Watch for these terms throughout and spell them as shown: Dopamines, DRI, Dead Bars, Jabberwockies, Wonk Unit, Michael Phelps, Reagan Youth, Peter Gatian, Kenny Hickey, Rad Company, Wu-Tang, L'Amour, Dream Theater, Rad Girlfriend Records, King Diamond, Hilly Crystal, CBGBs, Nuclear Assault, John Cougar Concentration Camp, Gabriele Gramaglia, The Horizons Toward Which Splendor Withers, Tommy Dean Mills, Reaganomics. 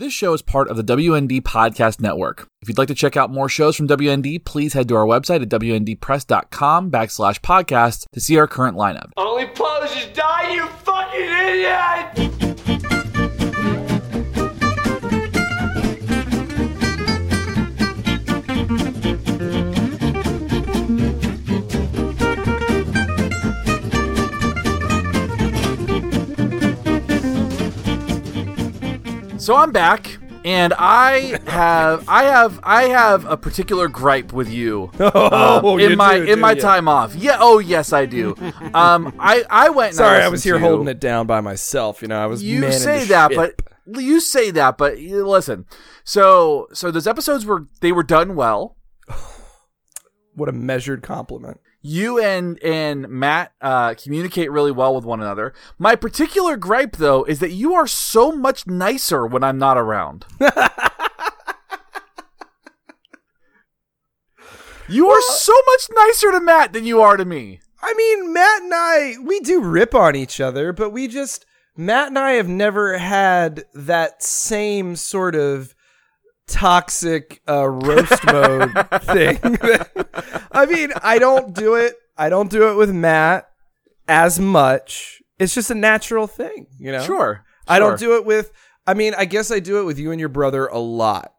This show is part of the WND Podcast Network. If you'd like to check out more shows from WND, please head to our website at wndpress.com/podcast to see our current lineup. Only publishers die, you fucking idiot! So I'm back, and I have a particular gripe with you in my time off. Yeah, oh yes, I do. I went. Sorry, I was here holding it down by myself. You know, I was. You say that, but listen. So those episodes were done well. What a measured compliment. You and Matt communicate really well with one another. My particular gripe, though, is that you are so much nicer when I'm not around. You are so much nicer to Matt than you are to me. I mean, Matt and I, we do rip on each other, but Matt and I have never had that same sort of toxic roast mode thing. I mean, I don't do it with Matt as much. It's just a natural thing, you know. Sure. I don't do it with. I mean, I guess I do it with you and your brother a lot.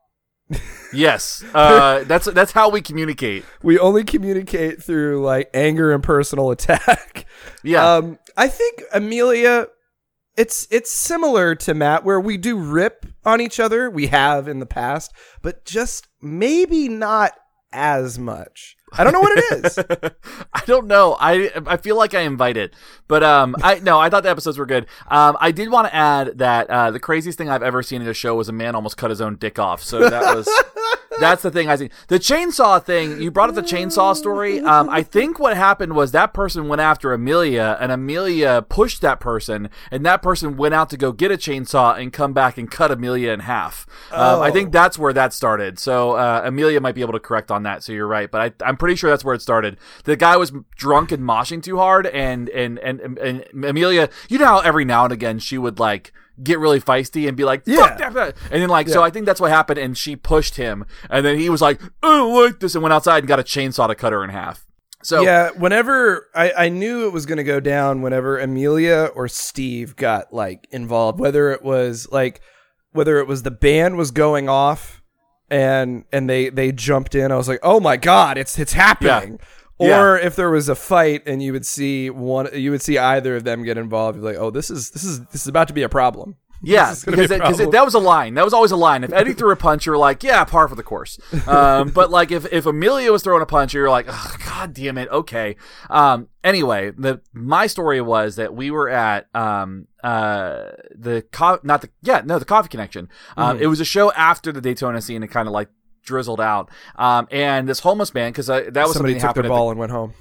Yes, that's how we communicate. We only communicate through like anger and personal attack. Yeah. I think Amelia. It's similar to Matt, where we do rip on each other. We have in the past, but just maybe not as much. I don't know what it is. I don't know. I feel like I invite it, but I thought the episodes were good. I did want to add that the craziest thing I've ever seen in a show was a man almost cut his own dick off. So that was. That's the thing I see. The chainsaw thing, you brought up the chainsaw story. I think what happened was that person went after Amelia, and Amelia pushed that person, and that person went out to go get a chainsaw and come back and cut Amelia in half. I think that's where that started. So Amelia might be able to correct on that, so you're right. But I'm pretty sure that's where it started. The guy was drunk and moshing too hard, and Amelia, you know how every now and again she would like get really feisty and be like, fuck that. And then so I think that's what happened. And she pushed him. And then he was like, oh, like this. And went outside and got a chainsaw to cut her in half. So yeah, whenever I knew it was going to go down, whenever Amelia or Steve got like involved, whether it was the band was going off and they jumped in, I was like, oh my God, it's happening. Yeah. Or if there was a fight and you would see either of them get involved, you'd be like, oh, this is about to be a problem. Yeah, because that was a line. That was always a line. If Eddie threw a punch, you're like, yeah, par for the course. But like if Amelia was throwing a punch, you're like, oh, God damn it, okay. Anyway, my story was that we were at the Coffee Connection. It was a show after the Daytona scene and kind of like drizzled out, and this homeless man, because that was somebody took their ball and went home.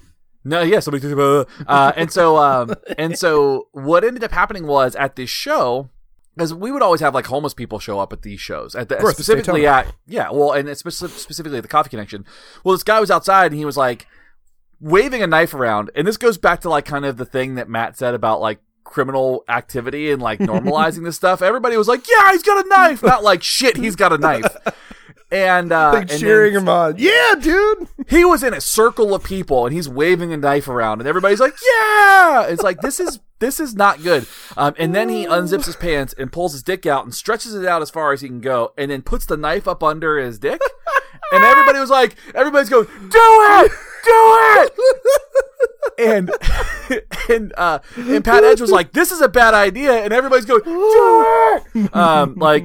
No, yeah, somebody took the ball, and so what ended up happening was at this show, because we would always have like homeless people show up at these shows, specifically at the Coffee Connection. Well, this guy was outside and he was like waving a knife around, and this goes back to like kind of the thing that Matt said about like criminal activity and like normalizing this stuff. Everybody was like, yeah, he's got a knife, not like shit, he's got a knife. And cheering him on. Yeah, dude. He was in a circle of people and he's waving a knife around and everybody's like, yeah. It's like, this is not good. And then he unzips his pants and pulls his dick out and stretches it out as far as he can go and then puts the knife up under his dick. And everybody's going, do it! Do it! And Pat Edge was like, this is a bad idea, and everybody's going, do it!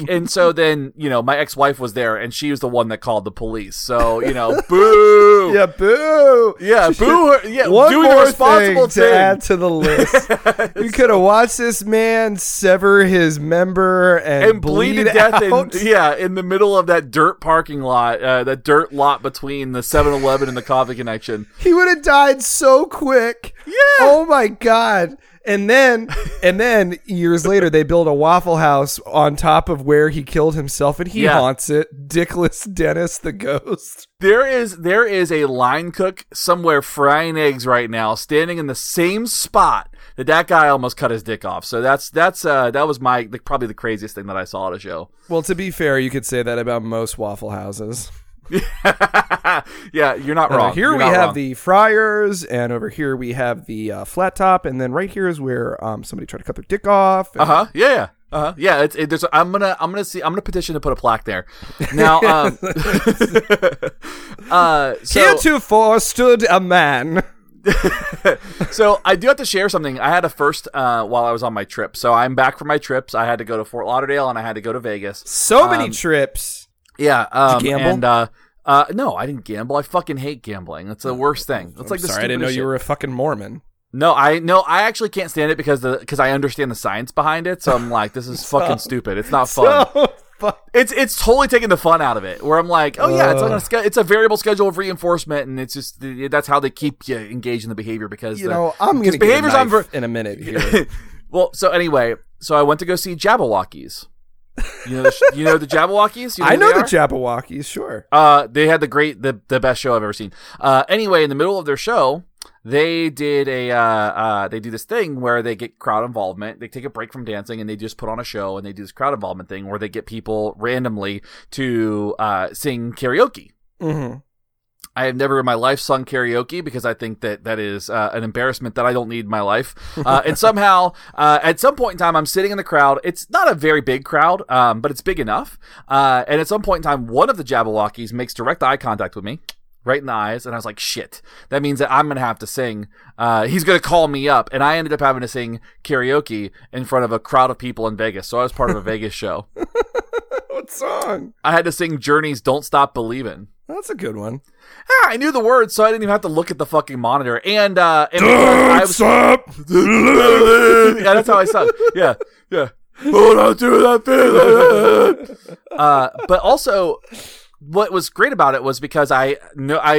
And so then, you know, my ex-wife was there and she was the one that called the police. So, you know, boo. Yeah, boo. Yeah, boo her. Yeah, one doing more the responsible thing to add to the list. You could have watched this man sever his member and bleed to death out. In the middle of that dirt parking lot, that dirt lot between the 7-Eleven and the Coffee Connection. He would have died so quick. quick. Yeah. Oh my God. And then years later, they build a Waffle House on top of where he killed himself, and he haunts it. Dickless Dennis the ghost. There is a line cook somewhere frying eggs right now, standing in the same spot that guy almost cut his dick off. So that was probably the craziest thing that I saw at a show. Well, to be fair, you could say that about most Waffle Houses. Yeah, you're not wrong. Here we have the fryers, and over here we have the flat top, and then right here is where somebody tried to cut their dick off. Yeah. I'm gonna petition to put a plaque there. Now, so, heretofore stood a man. So I do have to share something. I had a first while I was on my trip. So I'm back from my trips. I had to go to Fort Lauderdale and I had to go to Vegas. So many trips. Yeah, did you gamble? And no, I didn't gamble. I fucking hate gambling. That's the worst thing. That's like the sorry, I didn't know shit. You were a fucking Mormon. No, I actually can't stand it because I understand the science behind it. So I'm like, this is fucking stupid. It's not fun. It's totally taking the fun out of it. Where I'm like, oh yeah, it's a variable schedule of reinforcement, and it's just that's how they keep you engaged in the behavior because I'm going to get a knife in a minute here. Well, so anyway, I went to go see Jabberwockies. You know the Jabberwockies? You know I know the Jabberwockies, sure. They had the best show I've ever seen. Anyway, in the middle of their show, they did they do this thing where they get crowd involvement. They take a break from dancing and they just put on a show and they do this crowd involvement thing where they get people randomly to sing karaoke. Mm-hmm. I have never in my life sung karaoke because I think that is an embarrassment that I don't need in my life. And somehow, at some point in time, I'm sitting in the crowd. It's not a very big crowd, but it's big enough. And at some point in time, one of the Jabberwockies makes direct eye contact with me, right in the eyes. And I was like, shit, that means that I'm going to have to sing. He's going to call me up. And I ended up having to sing karaoke in front of a crowd of people in Vegas. So I was part of a Vegas show. What song? I had to sing Journey's Don't Stop Believin'. That's a good one. Ah, I knew the words, so I didn't even have to look at the fucking monitor. And I was, yeah, that's how I sound. Yeah. But also, what was great about it was because I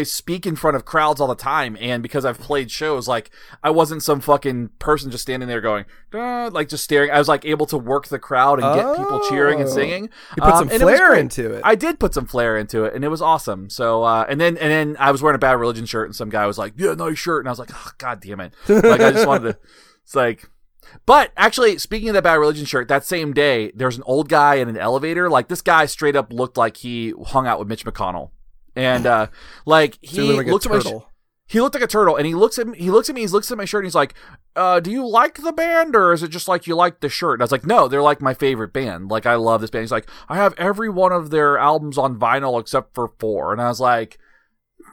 speak in front of crowds all the time, and because I've played shows, like I wasn't some fucking person just standing there going, like just staring. I was like able to work the crowd and get people cheering and singing. You put some flair into it. I did put some flair into it, and it was awesome. So and then I was wearing a Bad Religion shirt, and some guy was like, "Yeah, nice shirt," and I was like, "Oh, God damn it!" Like I just wanted to. It's like. But actually, speaking of that Bad Religion shirt, that same day, there's an old guy in an elevator. Like, this guy straight up looked like he hung out with Mitch McConnell. And, like, he looked like a turtle. He looked like a turtle, and he looks at me, he looks at my shirt, and he's like, do you like the band, or is it just like you like the shirt? And I was like, no, they're like my favorite band. Like, I love this band. He's like, I have every one of their albums on vinyl except for 4. And I was like...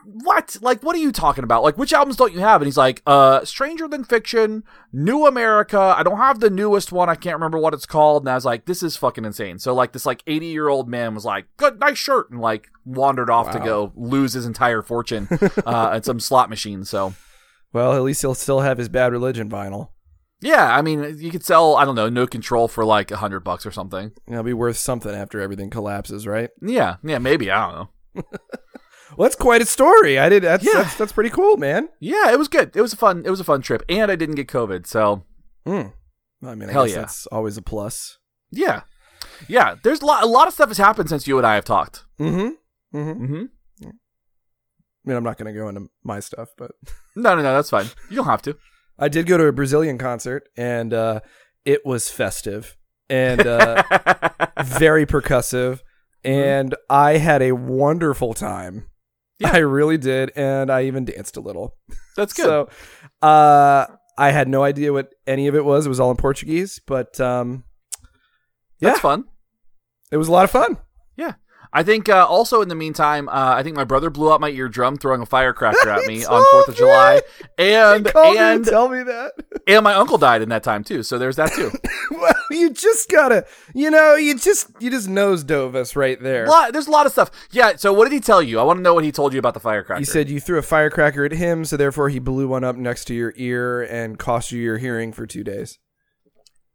What? Like, what are you talking about? Like, which albums don't you have? And he's like, Stranger Than Fiction, New America. I don't have the newest one. I can't remember what it's called. And I was like, this is fucking insane. So, like, this, like, 80-year-old man was like, good, nice shirt. And, like, wandered off to go lose his entire fortune at some slot machine. So, well, at least he'll still have his Bad Religion vinyl. Yeah, I mean, you could sell, I don't know, No Control for, like, $100 or something. It'll be worth something after everything collapses, right? Yeah, maybe. I don't know. Well, that's quite a story. That's pretty cool, man. Yeah, it was good. It was a fun trip, and I didn't get COVID, so I mean, I guess that's always a plus. Yeah. There's a lot of stuff has happened since you and I have talked. Mm-hmm. I mean, I'm not going to go into my stuff, but no, that's fine. You don't have to. I did go to a Brazilian concert, and it was festive and very percussive, and I had a wonderful time. Yeah. I really did, and I even danced a little. That's good. So, I had no idea what any of it was. It was all in Portuguese, but that's fun. It was a lot of fun. Yeah. I think also in the meantime, I think my brother blew out my eardrum throwing a firecracker at me on 4th of July. And tell me that. And my uncle died in that time too. So there's that too. Well, you just gotta, you just nose dove us right there. There's a lot of stuff. Yeah. So what did he tell you? I want to know what he told you about the firecracker. He said you threw a firecracker at him. So therefore he blew one up next to your ear and cost you your hearing for 2 days.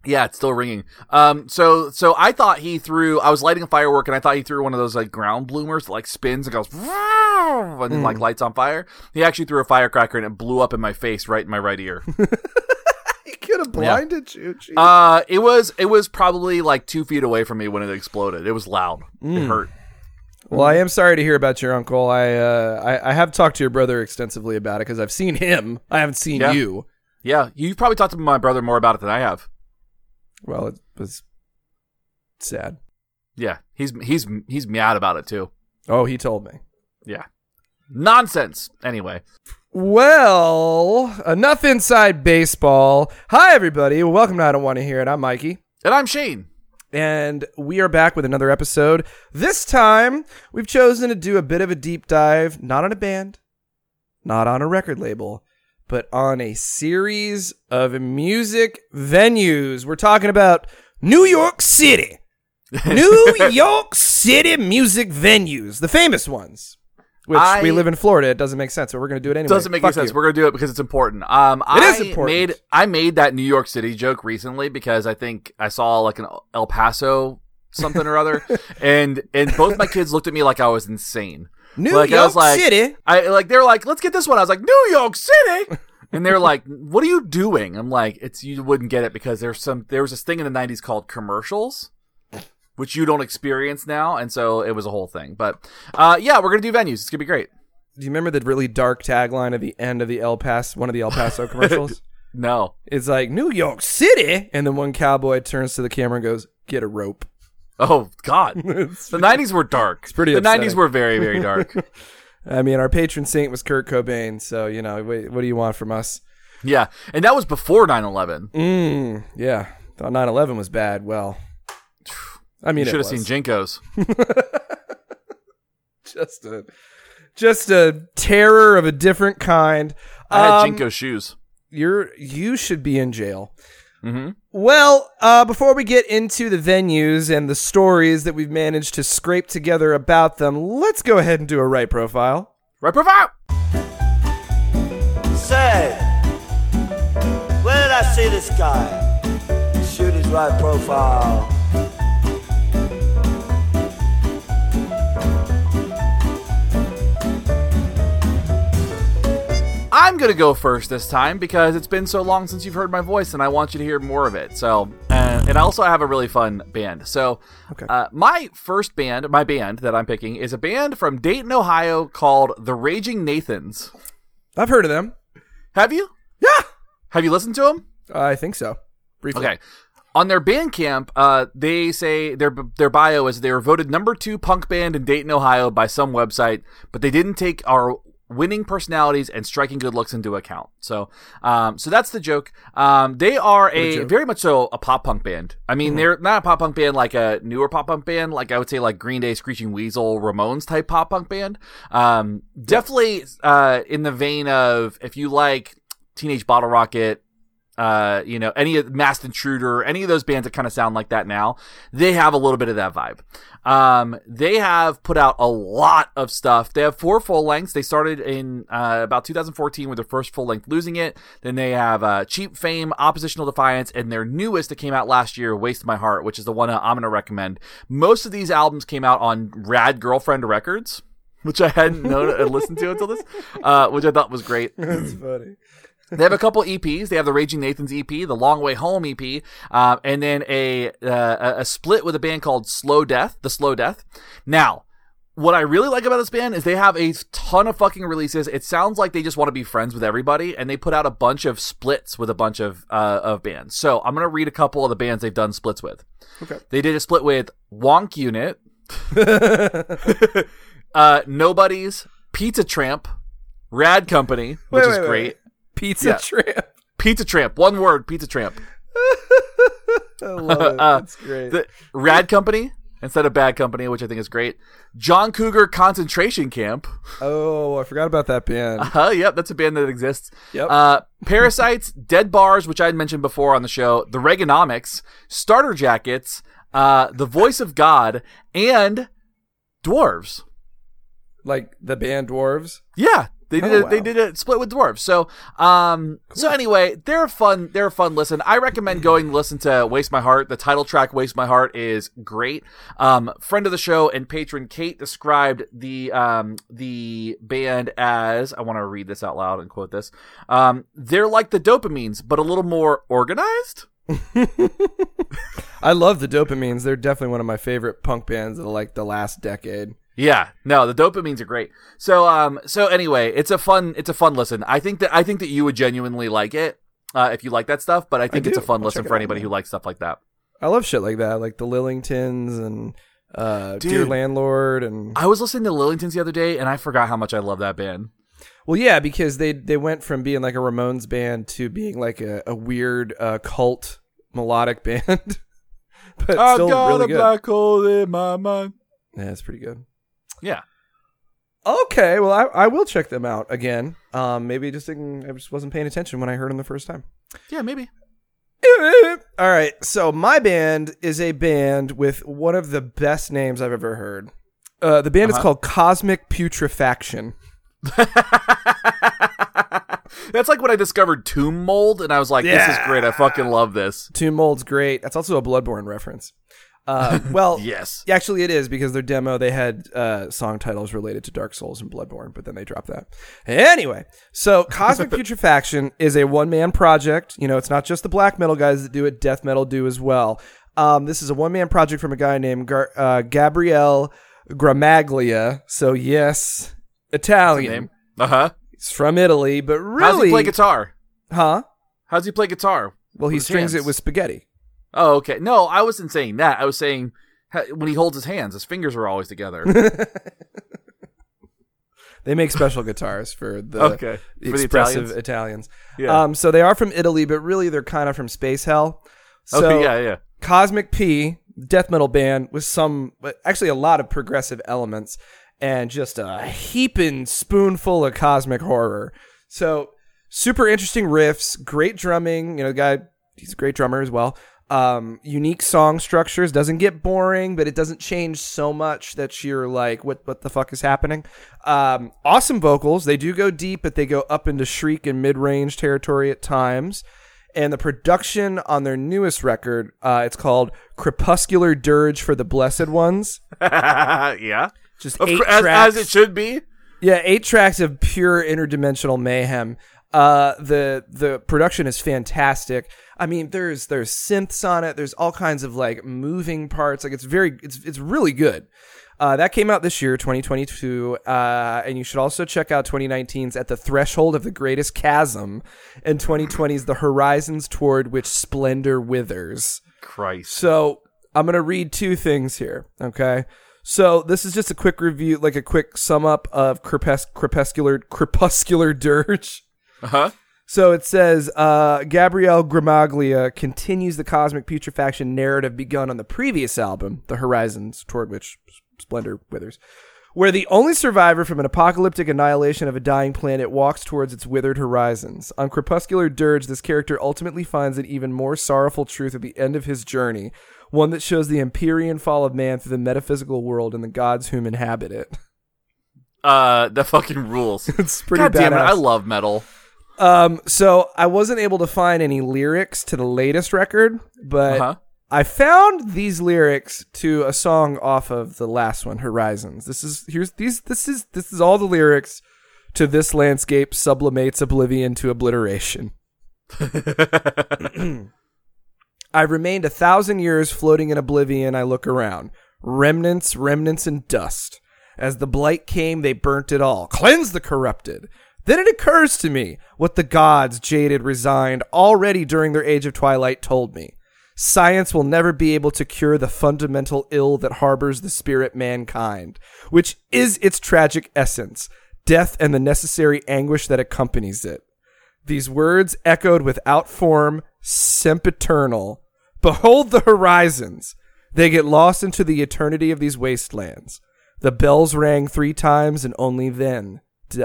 Yeah, it's still ringing. So I thought he threw, I was lighting a firework and I thought he threw one of those like ground bloomers that like spins and goes, and then like lights on fire. He actually threw a firecracker and it blew up in my face, right in my right ear. He could have blinded you. Geez. It was probably like 2 feet away from me when it exploded. It was loud. It hurt. Well, I am sorry to hear about your uncle. I have talked to your brother extensively about it because I've seen him. I haven't seen you. Yeah, you've probably talked to my brother more about it than I have. Well, it was sad. Yeah, he's mad about it too. Oh, he told me. Yeah, nonsense. Anyway, well, enough inside baseball. Hi, everybody. Welcome to I Don't Want to Hear It. I'm Mikey, and I'm Shane, and we are back with another episode. This time, we've chosen to do a bit of a deep dive, not on a band, not on a record label, but on a series of music venues. We're talking about New York City. New York City music venues. The famous ones. Which we live in Florida. It doesn't make sense, but we're going to do it anyway. It doesn't make any sense. We're going to do it because it's important. It is important. I made that New York City joke recently because I think I saw like an El Paso something or other. And both my kids looked at me like I was insane. New York City. They were like, let's get this one. I was like, New York City. And they're like, what are you doing? I'm like, you wouldn't get it because there was this thing in the 90s called commercials, which you don't experience now. And so it was a whole thing. But yeah, we're going to do venues. It's going to be great. Do you remember the really dark tagline at the end of one of the El Paso commercials? No. It's like, New York City. And then one cowboy turns to the camera and goes, get a rope. Oh, God. The 90s were dark. It's pretty upsetting. The 90s were very, very dark. I mean, our patron saint was Kurt Cobain, so, you know, what do you want from us? Yeah, and that was before 9/11. Yeah, thought 9/11 was bad. Well, I mean, you should have seen Jinkos. Just a terror of a different kind. I had Jinko shoes. You should be in jail. Mm-hmm. Well, before we get into the venues and the stories that we've managed to scrape together about them, let's go ahead and do a Right Profile. Right Profile! Say, where did I see this guy? Shoot his Right Profile. I'm going to go first this time because it's been so long since you've heard my voice and I want you to hear more of it. So, and also I have a really fun band. So my first band, my band that I'm picking is a band from Dayton, Ohio called The Raging Nathans. I've heard of them. Have you? Yeah. Have you listened to them? I think so. Briefly. Okay. On their Bandcamp, they say their bio is they were voted number 2 punk band in Dayton, Ohio by some website, but they didn't take our winning personalities and striking good looks into account. So, so that's the joke. They are a very much so a pop punk band. I mean, they're not a pop punk band like a newer pop punk band, like I would say like Green Day, Screeching Weasel, Ramones type pop punk band. Definitely in the vein of if you like Teenage Bottle Rocket, you know, any of Masked Intruder, any of those bands that kind of sound like that now, they have a little bit of that vibe. They have put out a lot of stuff. They have 4 full lengths. They started in about 2014 with their first full length, Losing It. Then they have Cheap Fame, Oppositional Defiance, and their newest that came out last year, Waste My Heart, which is the one I'm going to recommend. Most of these albums came out on Rad Girlfriend Records, which I hadn't known and listened to until this, which I thought was great. That's funny. They have a couple EPs. They have the Raging Nathans EP, the Long Way Home EP, and then a split with a band called Slow Death, the Slow Death. Now, what I really like about this band is they have a ton of fucking releases. It sounds like they just want to be friends with everybody, and they put out a bunch of splits with a bunch of bands. So I'm going to read a couple of the bands they've done splits with. Okay. They did a split with Wonk Unit, Nobody's, Pizza Tramp, Rad Company, which is great. Pizza Tramp. Pizza Tramp. One word, Pizza Tramp. I love it. That's great. The Rad Company instead of Bad Company, which I think is great. John Cougar Concentration Camp. Oh, I forgot about that band. Yep, that's a band that exists. Yep. Parasites, Dead Bars, which I had mentioned before on the show, The Reaganomics, Starter Jackets, The Voice of God, and Dwarves. Like the band Dwarves? Yeah. They did a split with Dwarves. So anyway, they're a fun listen. I recommend going listen to Waste My Heart. The title track, Waste My Heart, is great. Friend of the show and patron Kate described the band as, I want to read this out loud and quote this. They're like the Dopamines, but a little more organized. I love the Dopamines. They're definitely one of my favorite punk bands of like the last decade. Yeah, no, the Dopamines are great. So anyway, it's a fun listen. I think that you would genuinely like it if you like that stuff. But I think it's a fun listen for anybody who likes stuff like that. I love shit like that, like the Lillingtons and Dear Landlord. And I was listening to Lillingtons the other day, and I forgot how much I love that band. Well, yeah, because they went from being like a Ramones band to being like a weird cult melodic band. But I've still got really a good. Black hole in my mind. Yeah, it's pretty good. Yeah. Okay. Well, I will check them out again. Maybe I just wasn't paying attention when I heard them the first time. Yeah, maybe. All right. So my band is a band with one of the best names I've ever heard. The band is called Cosmic Putrefaction. That's like when I discovered Tomb Mold, and I was like, "This is great. I fucking love this." Tomb Mold's great. That's also a Bloodborne reference. Well, yes, actually it is, because their demo, they had song titles related to Dark Souls and Bloodborne, but then they dropped that. Anyway, so Cosmic Putrefaction is a one-man project. You know, it's not just the black metal guys that do it. Death metal do as well. This is a one-man project from a guy named Gabriele Gramaglia. So yes, Italian. Uh-huh. He's from Italy, but really... How does he play guitar? Huh? How does he play guitar? Well, he strings it with spaghetti. Oh, okay. No, I wasn't saying that. I was saying when he holds his hands, his fingers are always together. They make special guitars for the expressive for the Italians. Yeah. So they are from Italy, but really they're kind of from space hell. So okay, yeah. Cosmic P, death metal band with actually a lot of progressive elements and just a heaping spoonful of cosmic horror. So super interesting riffs, great drumming. You know, the guy, he's a great drummer as well. Unique song structures, doesn't get boring, but it doesn't change so much that you're like, what the fuck is happening? Awesome vocals. They do go deep, but they go up into shriek and mid-range territory at times. And the production on their newest record, it's called Crepuscular Dirge for the Blessed Ones. Yeah. Just eight tracks. As it should be. Yeah, 8 tracks of pure interdimensional mayhem. The production is fantastic. I mean, there's synths on it. There's all kinds of like moving parts. Like it's really good. That came out this year, 2022. And you should also check out 2019's At the Threshold of the Greatest Chasm and 2020's The Horizons Toward Which Splendor Withers. Christ. So I'm going to read 2 things here. Okay. So this is just a quick review, like a quick sum up of Crepuscular Dirge. Uh-huh. So it says, Gabriele Gramaglia continues the Cosmic Putrefaction narrative begun on the previous album, The Horizons Toward Which Splendor Withers, where the only survivor from an apocalyptic annihilation of a dying planet walks towards its withered horizons. On Crepuscular Dirge, this character ultimately finds an even more sorrowful truth at the end of his journey, one that shows the Empyrean fall of man through the metaphysical world and the gods whom inhabit it. That fucking rules. It's pretty badass. God damn it, I love metal. So I wasn't able to find any lyrics to the latest record, but I found these lyrics to a song off of the last one, Horizons. This is all the lyrics to This Landscape Sublimates Oblivion to Obliteration. I remained 1,000 years floating in oblivion. I look around. Remnants and dust. As the blight came, they burnt it all. Cleanse the corrupted. Then it occurs to me what the gods, jaded, resigned, already during their age of twilight, told me. Science will never be able to cure the fundamental ill that harbors the spirit mankind, which is its tragic essence, death and the necessary anguish that accompanies it. These words echoed without form, sempiternal. Behold the horizons. They get lost into the eternity of these wastelands. The bells rang 3 times, and only then...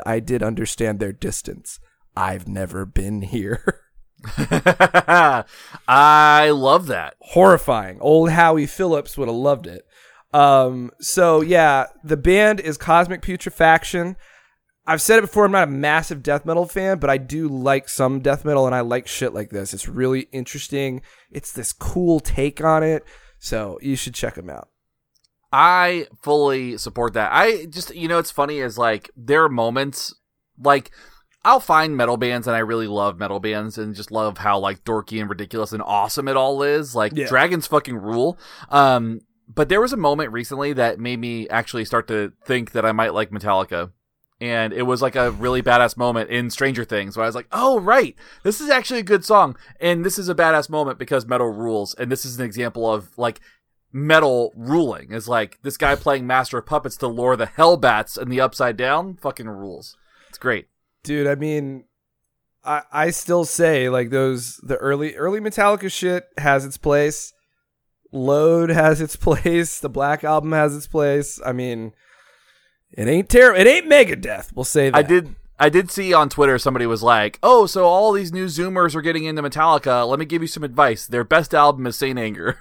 I did understand their distance. I've never been here. I love that. Horrifying. Old Howie Phillips would have loved it. So yeah, the band is Cosmic Putrefaction. I've said it before, I'm not a massive death metal fan, but I do like some death metal, and I like shit like this. It's really interesting. It's this cool take on it, so you should check them out. I fully support that. I just, you know, it's funny is, like, there are moments, like, I'll find metal bands, and I really love metal bands, and just love how, like, dorky and ridiculous and awesome it all is. Like, yeah. Dragons fucking rule. But there was a moment recently that made me actually start to think that I might like Metallica. And it was like a really badass moment in Stranger Things where I was like, oh, right, this is actually a good song. And this is a badass moment because metal rules. And this is an example of, like, metal ruling. It's like this guy playing Master of Puppets to lure the Hellbats and the Upside Down fucking rules. It's great. Dude, I mean, I still say, like, the early Metallica shit has its place. Load has its place. The Black Album has its place. I mean, it ain't terrible. It ain't Megadeth. We'll say that. I did see on Twitter somebody was like, "Oh, so all these new Zoomers are getting into Metallica. Let me give you some advice. Their best album is Saint Anger."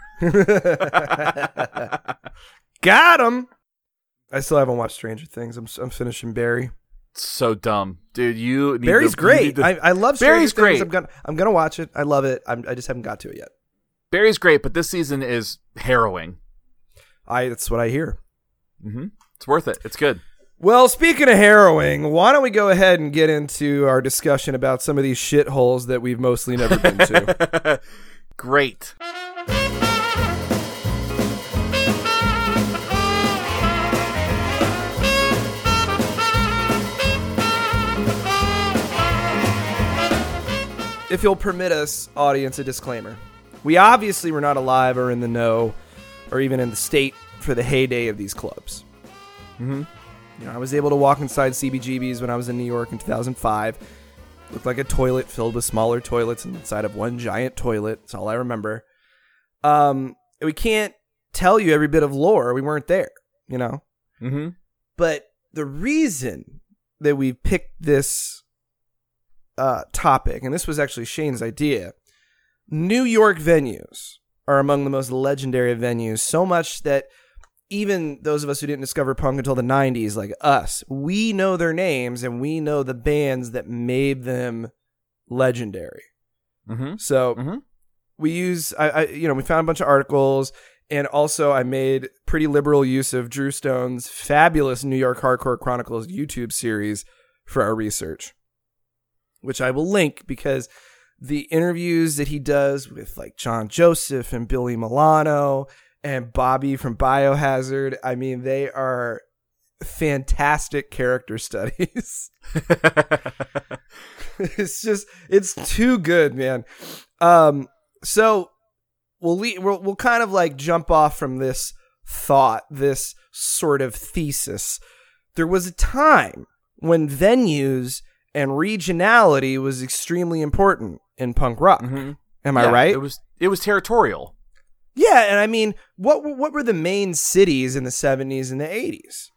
Got him. I still haven't watched Stranger Things. I'm finishing Barry. So dumb, dude. You need Barry's great. I love Stranger Barry's Things. Great. I'm gonna watch it. I love it. I just haven't got to it yet. Barry's great, but this season is harrowing. That's what I hear. Mm-hmm. It's worth it. It's good. Well, speaking of harrowing, why don't we go ahead and get into our discussion about some of these shitholes that we've mostly never been to. Great. If you'll permit us, audience, a disclaimer. We obviously were not alive or in the know or even in the state for the heyday of these clubs. Mm-hmm. You know, I was able to walk inside CBGB's when I was in New York in 2005. It looked like a toilet filled with smaller toilets inside of one giant toilet. That's all I remember. We can't tell you every bit of lore. We weren't there, you know? Mm-hmm. But the reason that we picked this topic, and this was actually Shane's idea, New York venues are among the most legendary venues, so much that even those of us who didn't discover punk until the 90s, like us, we know their names and we know the bands that made them legendary. Mm-hmm. So we use, we found a bunch of articles, and also I made pretty liberal use of Drew Stone's fabulous New York Hardcore Chronicles YouTube series for our research, which I will link because the interviews that he does with, like, John Joseph and Billy Milano and Bobby from Biohazard, I mean, they are fantastic character studies. It's too good, man. So we'll kind of, like, jump off from this thought, this sort of thesis. There was a time when venues and regionality was extremely important in punk rock. Mm-hmm. Am I right? It was territorial. Yeah, and I mean, what were the main cities in the 70s and the 80s?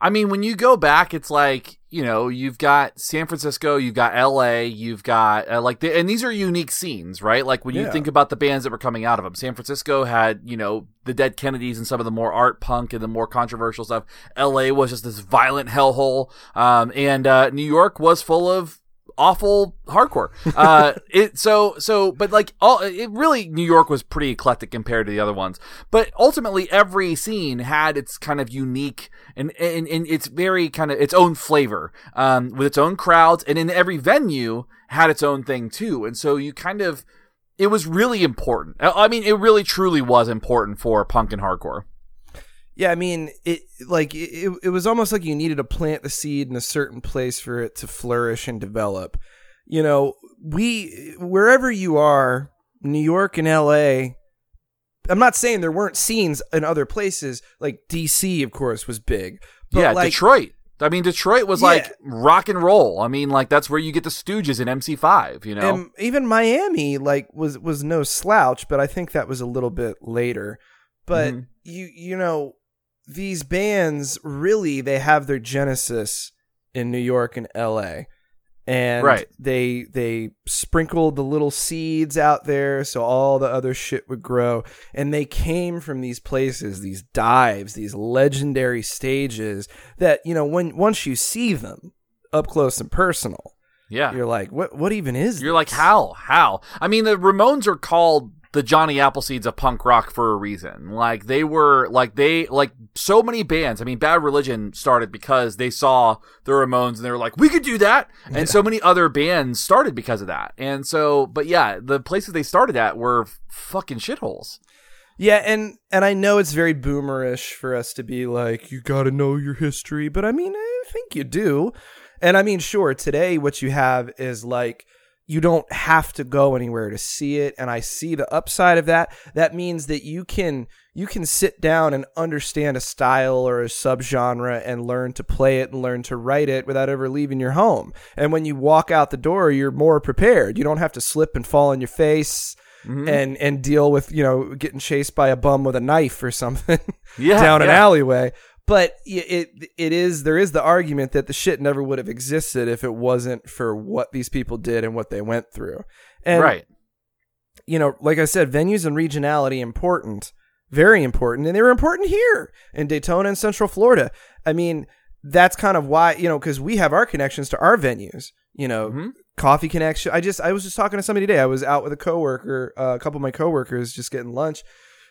I mean, when you go back, it's like, you know, you've got San Francisco, you've got LA, you've got and these are unique scenes, right? Like, when you think about the bands that were coming out of them, San Francisco had, you know, the Dead Kennedys and some of the more art punk and the more controversial stuff. LA was just this violent hellhole, and New York was full of awful hardcore. New York was pretty eclectic compared to the other ones, but ultimately every scene had its kind of unique and its very kind of its own flavor, with its own crowds, and in every venue had its own thing too. And so you kind of, it was really important. I mean, it really truly was important for punk and hardcore. Yeah, I mean, it was almost like you needed to plant the seed in a certain place for it to flourish and develop. You know, wherever you are, New York and L.A., I'm not saying there weren't scenes in other places. Like, D.C., of course, was big. But yeah, like, Detroit. I mean, Detroit was like rock and roll. I mean, like, that's where you get the Stooges and MC5, you know? And even Miami, like, was no slouch, but I think that was a little bit later. But, mm-hmm. you know, these bands, really, they have their genesis in New York and L.A. And they sprinkled the little seeds out there so all the other shit would grow. And they came from these places, these dives, these legendary stages that, you know, once you see them, up close and personal. Yeah. You're like, what even is You're this? Like, how? I mean, the Ramones are called the Johnny Appleseeds of punk rock for a reason. Like, they were, like so many bands. I mean, Bad Religion started because they saw the Ramones and they were like, we could do that. And so many other bands started because of that. And so, but yeah, the places they started at were fucking shitholes. Yeah, and I know it's very boomerish for us to be like, you gotta know your history, but I mean, I think you do. And I mean, sure, today what you have is like, you don't have to go anywhere to see it. And I see the upside of that. That means that you can sit down and understand a style or a subgenre and learn to play it and learn to write it without ever leaving your home. And when you walk out the door, you're more prepared. You don't have to slip and fall on your face. Mm-hmm. And deal with, you know, getting chased by a bum with a knife or something down an alleyway. But there is the argument that the shit never would have existed if it wasn't for what these people did and what they went through. And, you know, like I said, venues and regionality important, very important. And they were important here in Daytona and Central Florida. I mean, that's kind of why, you know, because we have our connections to our venues, you know, Coffee Connection. I was just talking to somebody today. I was out with a coworker, a couple of my coworkers, just getting lunch,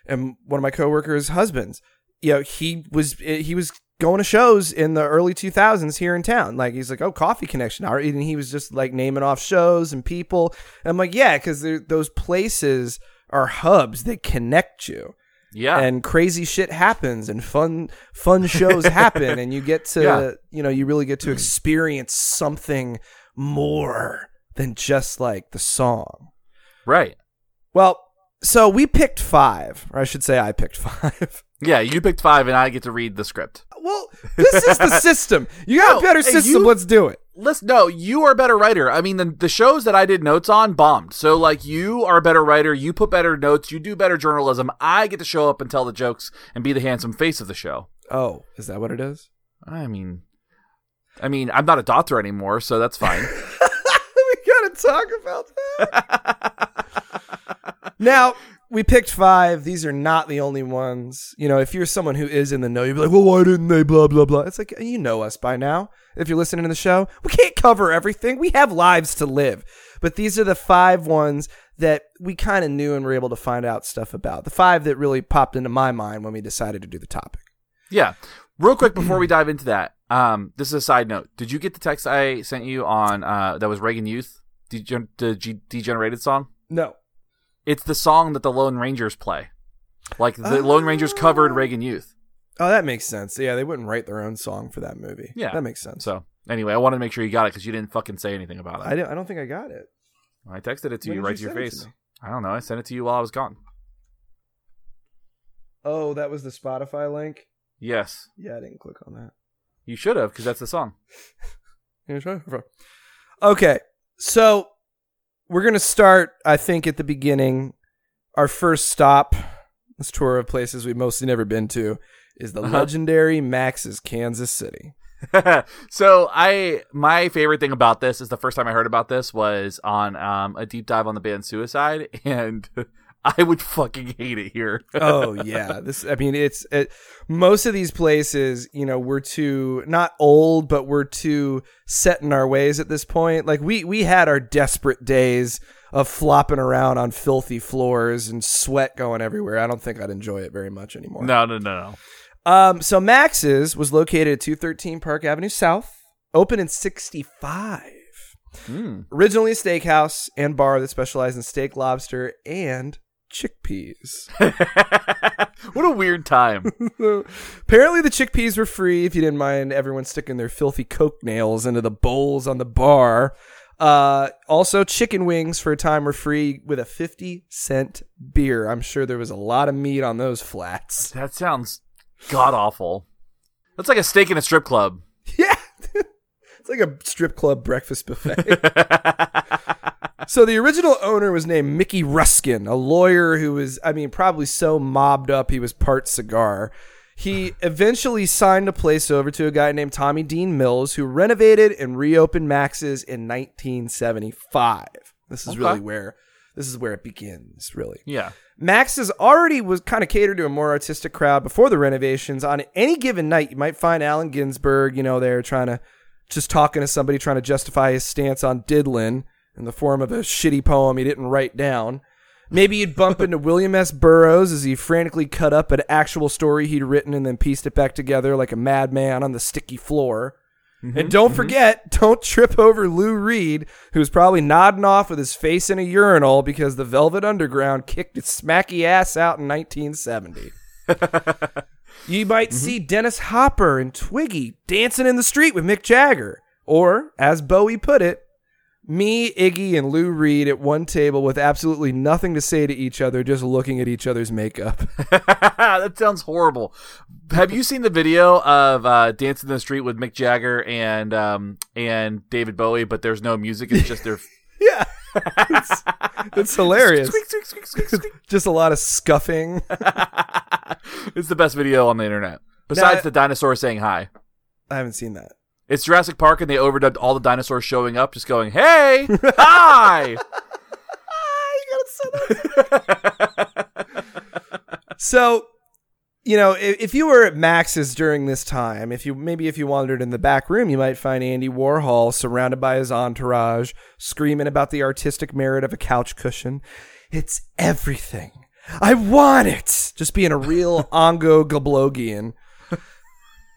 and one of my coworkers' husbands, you know, he was going to shows in the early 2000s here in town. Like, he's like, oh, Coffee Connection, and he was just like naming off shows and people. And I'm like, yeah, because those places are hubs that connect you. Yeah, and crazy shit happens, and fun shows happen, and you get to you know, you really get to experience something more than just like the song. Right. Well, so we picked five, or I should say I picked five. Yeah, you picked five and I get to read the script. Well, this is the system. You got a better system. Let's do it. You are a better writer. I mean, the shows that I did notes on bombed. So, like, you are a better writer. You put better notes. You do better journalism. I get to show up and tell the jokes and be the handsome face of the show. Oh, is that what it is? I mean, I'm not a doctor anymore, so that's fine. We gotta talk about that. Now, we picked five. These are not the only ones. You know, if you're someone who is in the know, you'd be like, well, why didn't they blah, blah, blah. It's like, you know us by now. If you're listening to the show, we can't cover everything. We have lives to live. But these are the five ones that we kind of knew and were able to find out stuff about. The five that really popped into my mind when we decided to do the topic. Yeah. Real quick before we dive into that. This is a side note. Did you get the text I sent you on that was Reagan Youth, the Degenerated song? No. It's the song that the Lone Rangers play. Like, the Lone Rangers covered Reagan Youth. Oh, that makes sense. Yeah, they wouldn't write their own song for that movie. Yeah. That makes sense. So, anyway, I wanted to make sure you got it because you didn't fucking say anything about it. I don't think I got it. I texted it to you right to your face. I don't know. I sent it to you while I was gone. Oh, that was the Spotify link? Yes. Yeah, I didn't click on that. You should have, because that's the song. Okay, so we're going to start, I think, at the beginning. Our first stop, this tour of places we've mostly never been to, is the legendary Max's Kansas City. So my favorite thing about this is the first time I heard about this was on a deep dive on the band Suicide, and I would fucking hate it here. Oh, yeah. Most of these places, you know, we're too, not old, but we're too set in our ways at this point. Like, we had our desperate days of flopping around on filthy floors and sweat going everywhere. I don't think I'd enjoy it very much anymore. No. So Max's was located at 213 Park Avenue South, open in 1965. Originally a steakhouse and bar that specialized in steak, lobster, and chickpeas. What a weird time. Apparently the chickpeas were free if you didn't mind everyone sticking their filthy coke nails into the bowls on the bar. Also chicken wings for a time were free with a 50-cent beer. I'm sure there was a lot of meat on those flats. That sounds god awful. That's like a steak in a strip club. Yeah. It's like a strip club breakfast buffet. So the original owner was named Mickey Ruskin, a lawyer who was, probably so mobbed up he was part cigar. He eventually signed the place over to a guy named Tommy Dean Mills, who renovated and reopened Max's in 1975. This is where it begins, really. Yeah. Max's already was kind of catered to a more artistic crowd before the renovations. On any given night, you might find Allen Ginsberg, you know, there trying to just talking to somebody trying to justify his stance on diddlin' in the form of a shitty poem he didn't write down. Maybe you'd bump into William S. Burroughs as he frantically cut up an actual story he'd written and then pieced it back together like a madman on the sticky floor. Mm-hmm, and don't forget, don't trip over Lou Reed, who's probably nodding off with his face in a urinal because the Velvet Underground kicked its smacky ass out in 1970. You might see Dennis Hopper and Twiggy dancing in the street with Mick Jagger. Or, as Bowie put it, me, Iggy, and Lou Reed at one table with absolutely nothing to say to each other, just looking at each other's makeup. That sounds horrible. Have you seen the video of Dancing in the Street with Mick Jagger and David Bowie, but there's no music, it's just their... Yeah. It's hilarious. Just a lot of scuffing. It's the best video on the internet. Besides the dinosaur saying hi. I haven't seen that. It's Jurassic Park, and they overdubbed all the dinosaurs showing up, just going, hey, hi. You gotta say that. So, you know, if you were at Max's during this time, if you wandered in the back room, you might find Andy Warhol surrounded by his entourage, screaming about the artistic merit of a couch cushion. It's everything. I want it. Just being a real Ongo Gablogian.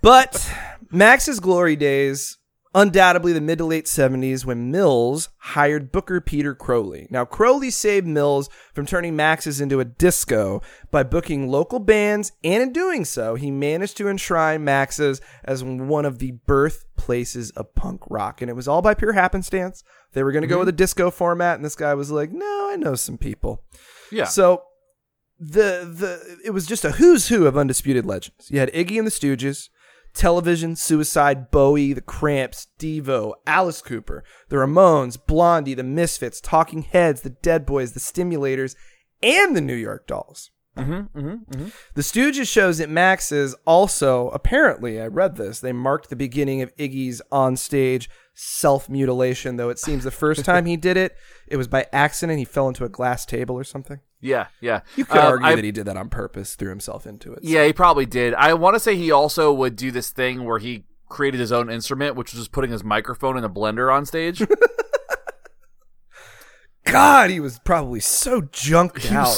But Max's glory days, undoubtedly the mid to late 70s, when Mills hired booker Peter Crowley. Now, Crowley saved Mills from turning Max's into a disco by booking local bands, and in doing so, he managed to enshrine Max's as one of the birthplaces of punk rock. And it was all by pure happenstance. They were going to go with a disco format, and this guy was like, no, I know some people. Yeah. So it was just a who's who of undisputed legends. You had Iggy and the Stooges, Television, Suicide, Bowie, The Cramps, Devo, Alice Cooper, The Ramones, Blondie, The Misfits, Talking Heads, The Dead Boys, The Stimulators, and The New York Dolls. The Stooges shows at Max's also, apparently, I read this, they marked the beginning of Iggy's onstage self-mutilation, though it seems the first time he did it, it was by accident. He fell into a glass table or something. Yeah. You could argue that he did that on purpose, threw himself into it. So. Yeah, he probably did. I want to say he also would do this thing where he created his own instrument, which was just putting his microphone in a blender on stage. God, he was probably so junked out.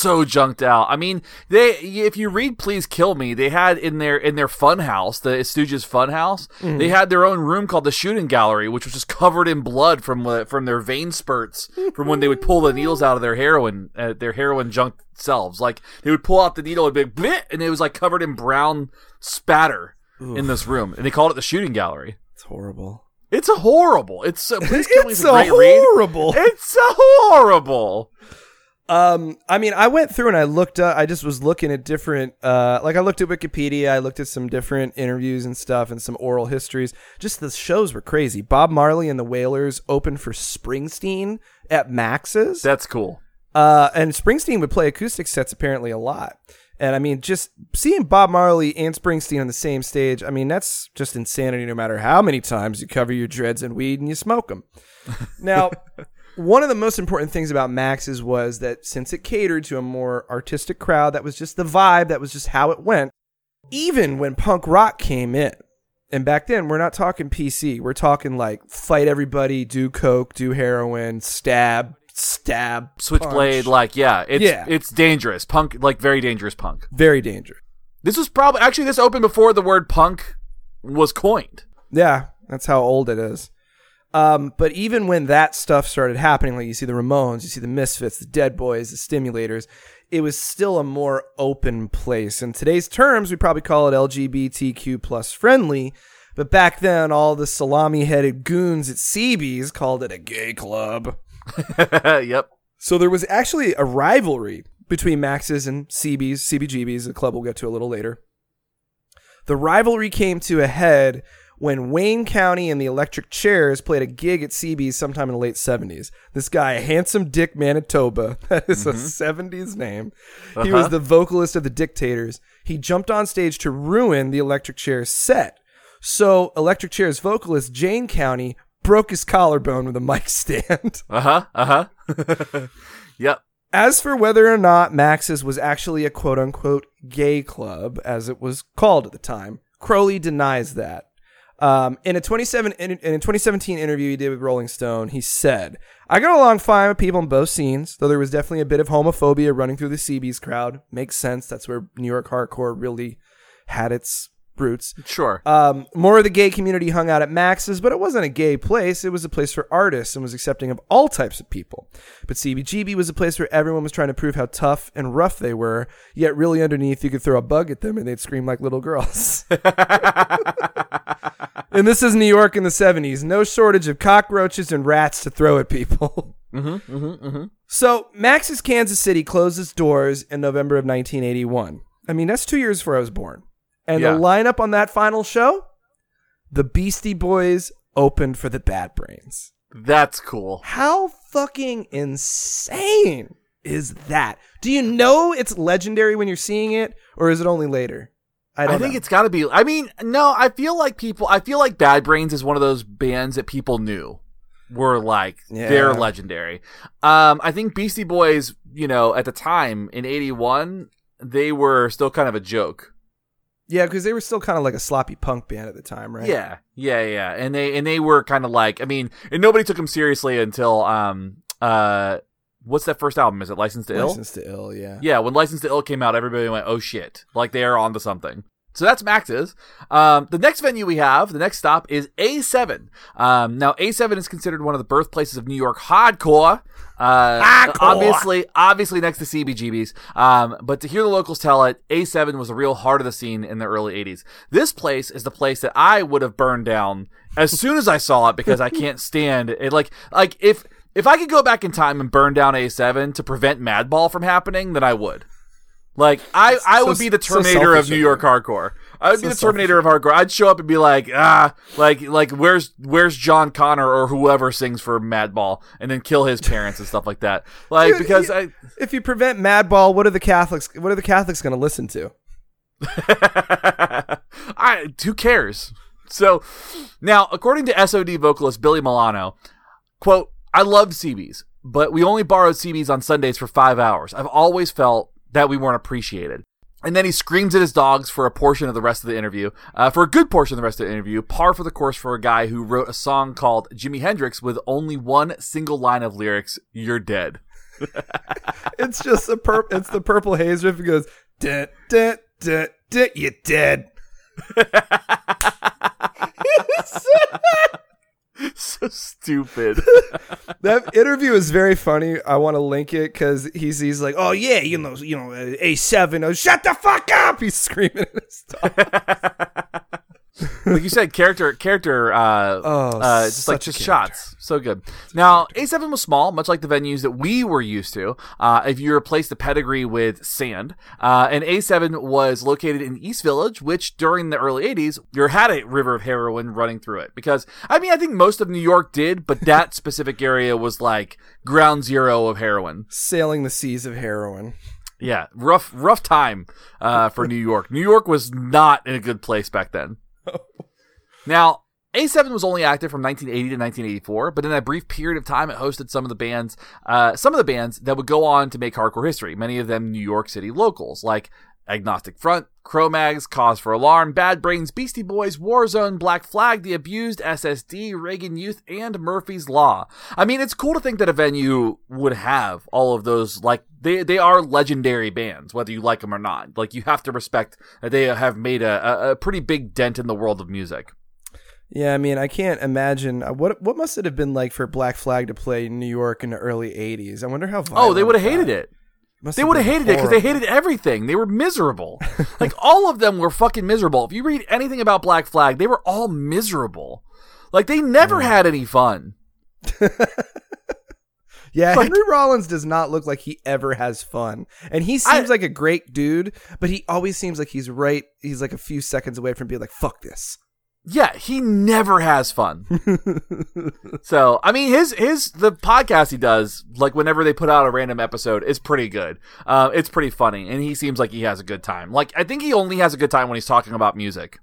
So junked out. I mean, if you read Please Kill Me, they had in their fun house, the Stooges fun house, they had their own room called the Shooting Gallery, which was just covered in blood from their vein spurts from when they would pull the needles out of their heroin junked selves. Like, they would pull out the needle and be like, bleh, and it was like covered in brown spatter in this room, and they called it the Shooting Gallery. It's horrible. It's horrible. It's so Please Kill Me is a great horrible read. It's horrible. I mean, I went through and I looked up, I just was looking at different, like I looked at Wikipedia, I looked at some different interviews and stuff and some oral histories. Just the shows were crazy. Bob Marley and the Wailers opened for Springsteen at Max's. That's cool. And Springsteen would play acoustic sets apparently a lot. And I mean, just seeing Bob Marley and Springsteen on the same stage, I mean, that's just insanity no matter how many times you cover your dreads in weed and you smoke them. Now... One of the most important things about Max's was that since it catered to a more artistic crowd, that was just the vibe, that was just how it went, even when punk rock came in. And back then, we're not talking PC. We're talking like fight everybody, do coke, do heroin, stab, switchblade, like, yeah. It's dangerous. Punk, like very dangerous punk. Very dangerous. This was probably, actually, this opened before the word punk was coined. Yeah, that's how old it is. But even when that stuff started happening, like you see the Ramones, you see the Misfits, the Dead Boys, the Stimulators, it was still a more open place. In today's terms, we probably call it LGBTQ plus friendly, but back then all the salami-headed goons at CB's called it a gay club. Yep. So there was actually a rivalry between Max's and CB's, CBGB's, the club we'll get to a little later. The rivalry came to a head when Wayne County and the Electric Chairs played a gig at CB's sometime in the late 70s. This guy, Handsome Dick Manitoba, that is a 70s name. Uh-huh. He was the vocalist of the Dictators. He jumped on stage to ruin the Electric Chairs set. So Electric Chairs vocalist Jane County broke his collarbone with a mic stand. Yep. As for whether or not Max's was actually a quote-unquote gay club, as it was called at the time, Crowley denies that. In a 2017 interview he did with Rolling Stone, he said, "I got along fine with people in both scenes, though there was definitely a bit of homophobia running through the CB's crowd." Makes sense. That's where New York hardcore really had its roots. Sure. More of the gay community hung out at Max's, but it wasn't a gay place. It was a place for artists and was accepting of all types of people. But CBGB was a place where everyone was trying to prove how tough and rough they were, yet really underneath you could throw a bug at them and they'd scream like little girls. And this is New York in the 70s. No shortage of cockroaches and rats to throw at people. Mm-hmm, mm-hmm, mm-hmm. So Max's Kansas City closed its doors in November of 1981. I mean, that's 2 years before I was born. And yeah. The lineup on that final show, the Beastie Boys opened for the Bad Brains. That's cool. How fucking insane is that? Do you know it's legendary when you're seeing it, or is it only later? I think it's got to be. I mean, no, I feel like Bad Brains is one of those bands that people knew were like, yeah, they're legendary. I think Beastie Boys, you know, at the time in 81, they were still kind of a joke. Yeah, because they were still kind of like a sloppy punk band at the time, right? Yeah. And they were kind of like, I mean, and nobody took them seriously until, what's that first album? Is it License to Ill? License to Ill, yeah. Yeah, when License to Ill came out, everybody went, oh shit, like they are onto something. So that's Max's. The next venue we have, the next stop is A7. Now, A7 is considered one of the birthplaces of New York hardcore. Obviously next to CBGB's. But to hear the locals tell it, A7 was the real heart of the scene in the early 80s. This place is the place that I would have burned down as soon as I saw it because I can't stand it. Like if I could go back in time and burn down A7 to prevent Madball from happening, then I would. Like, I would be the Terminator of New York hardcore. I would be the Terminator of hardcore. I'd show up and be like, where's John Connor or whoever sings for Madball, and then kill his parents and stuff like that. Like, dude, because if you prevent Madball, what are the Catholics going to listen to? Who cares? So now, according to SOD vocalist Billy Milano, quote, "I loved CBs, but we only borrowed CBs on Sundays for 5 hours. I've always felt that we weren't appreciated." And then he screams at his dogs for a portion of the rest of the interview, par for the course for a guy who wrote a song called Jimi Hendrix with only one single line of lyrics, "You're dead." It's just it's the Purple Haze riff. It goes, "Duh, duh, duh, duh, you're dead." So stupid. That interview is very funny. I want to link it because he's like, "Oh yeah, you know, A7. Oh, shut the fuck up!" He's screaming at his dog. Like you said, character. Just shots. So good. Now, A7 was small, much like the venues that we were used to. If you replace the pedigree with sand, and A7 was located in East Village, which during the early 80s, you had a river of heroin running through it. Because I mean, I think most of New York did, but that specific area was like ground zero of heroin, sailing the seas of heroin. Yeah, rough time for New York. New York was not in a good place back then. Now, A7 was only active from 1980 to 1984, but in that brief period of time, it hosted some of the bands that would go on to make hardcore history. Many of them New York City locals, like Agnostic Front, Cro-Mags, Cause for Alarm, Bad Brains, Beastie Boys, Warzone, Black Flag, The Abused, SSD, Reagan Youth, and Murphy's Law. I mean, it's cool to think that a venue would have all of those, like, they are legendary bands, whether you like them or not. Like, you have to respect that they have made a pretty big dent in the world of music. Yeah, I mean, I can't imagine. What must it have been like for Black Flag to play in New York in the early 80s? I wonder how violent. Oh, they would have hated it. They would have hated it because they hated everything. They were miserable. Like, all of them were fucking miserable. If you read anything about Black Flag, they were all miserable. Like, they never had any fun. Yeah, like, Henry Rollins does not look like he ever has fun. And he seems like a great dude, but he always seems like he's right. He's like a few seconds away from being like, fuck this. Yeah, he never has fun. So, I mean, the podcast he does, like whenever they put out a random episode, is pretty good. It's pretty funny, and he seems like he has a good time. Like, I think he only has a good time when he's talking about music.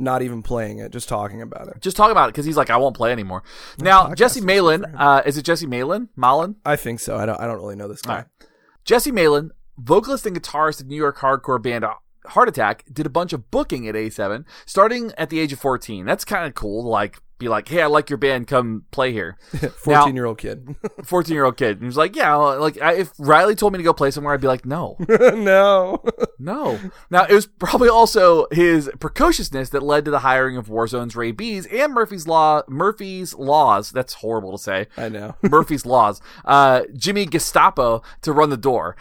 Not even playing it, just talking about it. Just talking about it, because he's like, I won't play anymore. Now, Jesse Malin, is it Jesse Malin? I think so. I don't really know this guy. Right. Jesse Malin, vocalist and guitarist of New York hardcore band heart attack, did a bunch of booking at A7, starting at the age of 14. That's kind of cool to like be like, hey, I like your band, come play here. 14-year-old kid. And he was like, yeah, like if Riley told me to go play somewhere, I'd be like, no. No. Now, it was probably also his precociousness that led to the hiring of Warzone's Ray B's and Murphy's Laws. That's horrible to say. I know. Murphy's Laws. Jimmy Gestapo to run the door.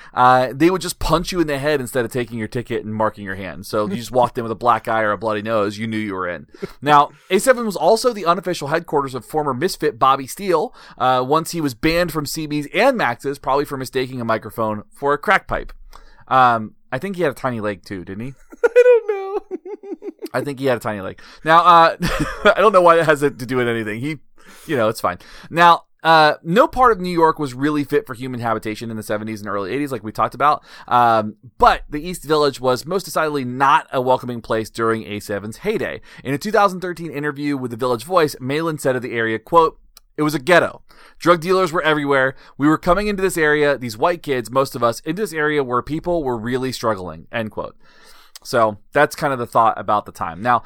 They would just punch you in the head instead of taking your ticket and marking your hand. So you just walked in with a black eye or a bloody nose. You knew you were in. Now, A7 was also the unofficial headquarters of former misfit Bobby Steele, once he was banned from CB's and Max's, probably for mistaking a microphone for a crack pipe. I think he had a tiny leg too, didn't he? I don't know. I think he had a tiny leg. Now, I don't know why that has it to do with anything. He, you know, it's fine. Now, no part of New York was really fit for human habitation in the 70s and early 80s, like we talked about. But the East Village was most decidedly not a welcoming place during A7's heyday. In a 2013 interview with the Village Voice, Malin said of the area, quote, "It was a ghetto. Drug dealers were everywhere. We were coming into this area, these white kids, most of us, into this area where people were really struggling," end quote. So that's kind of the thought about the time. Now,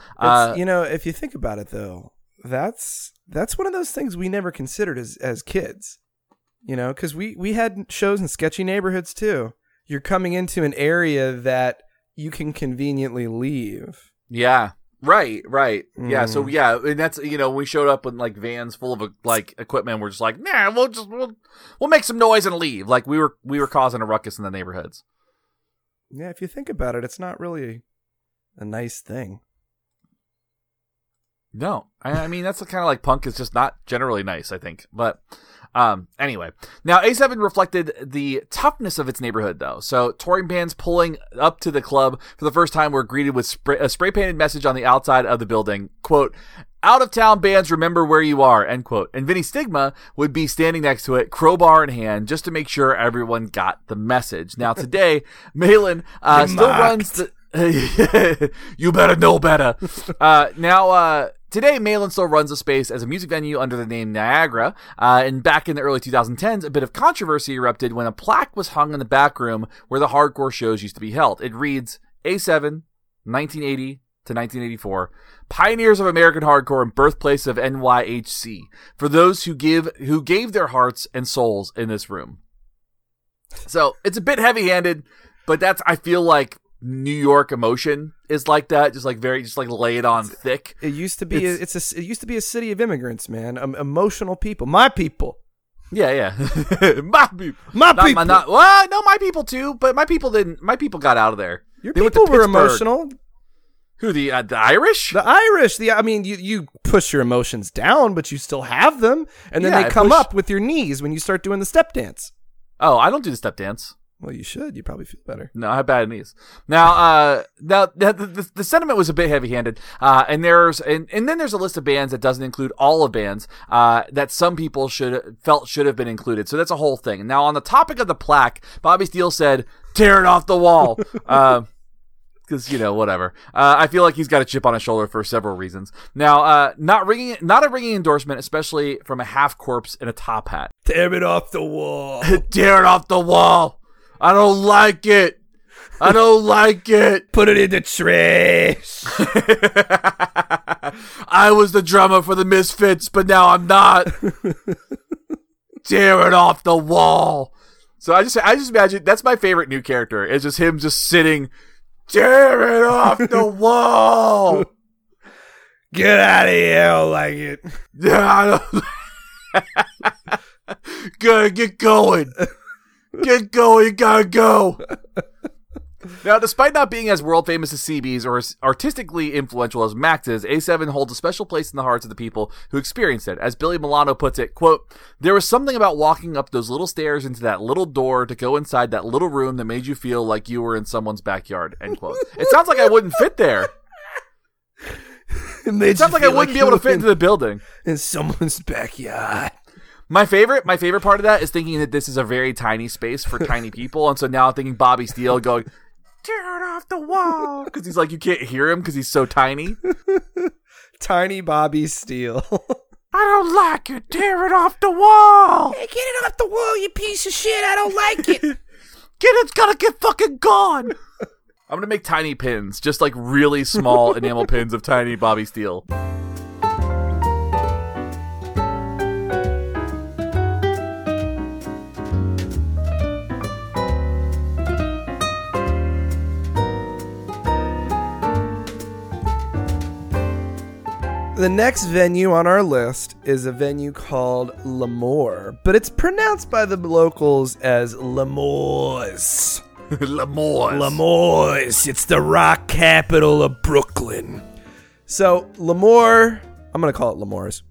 you know, if you think about it, though, that's one of those things we never considered as kids, you know, because we had shows in sketchy neighborhoods, too. You're coming into an area that you can conveniently leave. Yeah. Right. Yeah. So yeah, and that's, you know, we showed up with like vans full of like equipment. We're just like, nah, we'll make some noise and leave. Like we were causing a ruckus in the neighborhoods. Yeah, if you think about it, it's not really a nice thing. No, I mean that's kind of like punk is just not generally nice, I think. But anyway, now A7 reflected the toughness of its neighborhood, though. So touring bands pulling up to the club for the first time were greeted with a spray-painted message on the outside of the building, quote, "Out of town bands, remember where you are," end quote. And Vinnie Stigma would be standing next to it, crowbar in hand, just to make sure everyone got the message. Now today, Malin still runs the. You better know better. Today, Malin still runs the space as a music venue under the name Niagara, and back in the early 2010s, a bit of controversy erupted when a plaque was hung in the back room where the hardcore shows used to be held. It reads, A7, 1980 to 1984, pioneers of American hardcore and birthplace of NYHC, for those who gave their hearts and souls in this room. So, it's a bit heavy-handed, but that's, I feel like, New York emotion is like that, just like very, just like lay it on thick. It used to be, it used to be a city of immigrants, man. Emotional people, my people. Yeah, my people. My people too, but my people didn't. My people got out of there. They people were emotional. Who the Irish? The Irish. You push your emotions down, but you still have them, and then they come up with your knees when you start doing the step dance. Oh, I don't do the step dance. Well, you should. You probably feel better. No, I have bad knees. Now, the sentiment was a bit heavy-handed, and then there's a list of bands that doesn't include all of bands that some people felt should have been included. So that's a whole thing. Now, on the topic of the plaque, Bobby Steele said, "Tear it off the wall." Because, you know, whatever. I feel like he's got a chip on his shoulder for several reasons. Now, not a ringing endorsement, especially from a half corpse in a top hat. Tear it off the wall. Tear it off the wall. I don't like it. I don't like it. Put it in the trash. I was the drummer for the Misfits, but now I'm not. Tear it off the wall. So I just imagine that's my favorite new character. It's just him just sitting. Tear it off the wall. Get out of here. I don't like it. Good, get going. Get going, you gotta go. Now, despite not being as world famous as CB's or as artistically influential as Max's, A7 holds a special place in the hearts of the people who experienced it. As Billy Milano puts it, quote, "There was something about walking up those little stairs into that little door to go inside that little room that made you feel like you were in someone's backyard," end quote. It sounds like I wouldn't fit there. It sounds like I wouldn't be able to fit into the building. In someone's backyard. My favorite part of that is thinking that this is a very tiny space for tiny people, and so now I'm thinking Bobby Steele going, "Tear it off the wall," because he's like, you can't hear him because he's so tiny. Tiny Bobby Steele. "I don't like you. Tear it off the wall. Hey, get it off the wall, you piece of shit. I don't like it. It's gotta get fucking gone." I'm going to make tiny pins, just like really small enamel pins of tiny Bobby Steele. The next venue on our list is a venue called L'Amour, but it's pronounced by the locals as L'Amours. L'Amours. L'Amours. It's the rock capital of Brooklyn. So L'Amour, I'm going to call it L'Amours.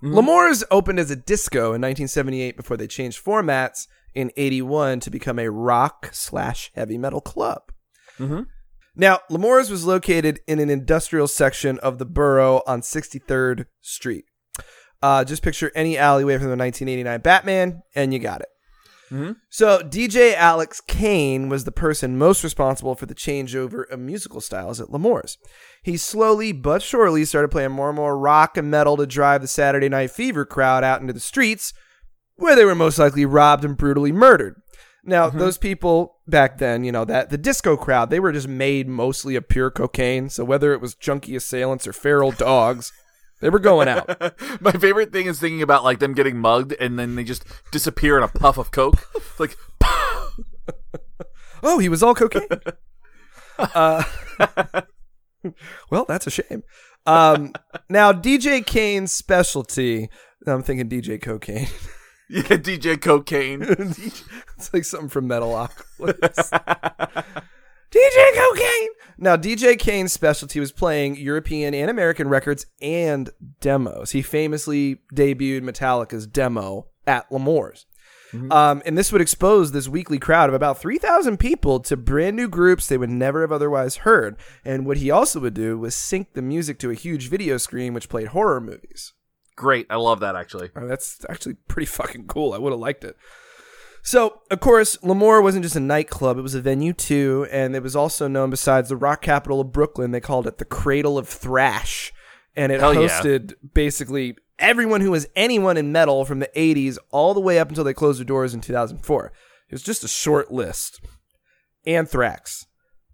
L'Amours opened as a disco in 1978 before they changed formats in 81 to become a rock/heavy metal club. Mm-hmm. Now, L'Amour's was located in an industrial section of the borough on 63rd Street. Just picture any alleyway from the 1989 Batman, and you got it. Mm-hmm. So, DJ Alex Kane was the person most responsible for the changeover of musical styles at L'Amour's. He slowly but surely started playing more and more rock and metal to drive the Saturday Night Fever crowd out into the streets, where they were most likely robbed and brutally murdered. Now, mm-hmm. those people back then, you know, that the disco crowd, they were just made mostly of pure cocaine. So whether it was junkie assailants or feral dogs, they were going out. My favorite thing is thinking about like them getting mugged and then they just disappear in a puff of coke. Like, oh, he was all cocaine. Well, that's a shame. Now, DJ Kane's specialty, I'm thinking DJ Cocaine. Yeah, DJ Cocaine. It's like something from Metalocalypse. DJ Cocaine! Now, DJ Kane's specialty was playing European and American records and demos. He famously debuted Metallica's demo at L'Amour's. Mm-hmm. And this would expose this weekly crowd of about 3,000 people to brand new groups they would never have otherwise heard. And what he also would do was sync the music to a huge video screen which played horror movies. Great. I love that, actually. Oh, that's actually pretty fucking cool. I would have liked it. So, of course, L'Amour wasn't just a nightclub. It was a venue, too, and it was also known, besides the rock capital of Brooklyn, they called it the Cradle of Thrash, and it hosted basically everyone who was anyone in metal from the 80s all the way up until they closed their doors in 2004. It was just a short list. Anthrax,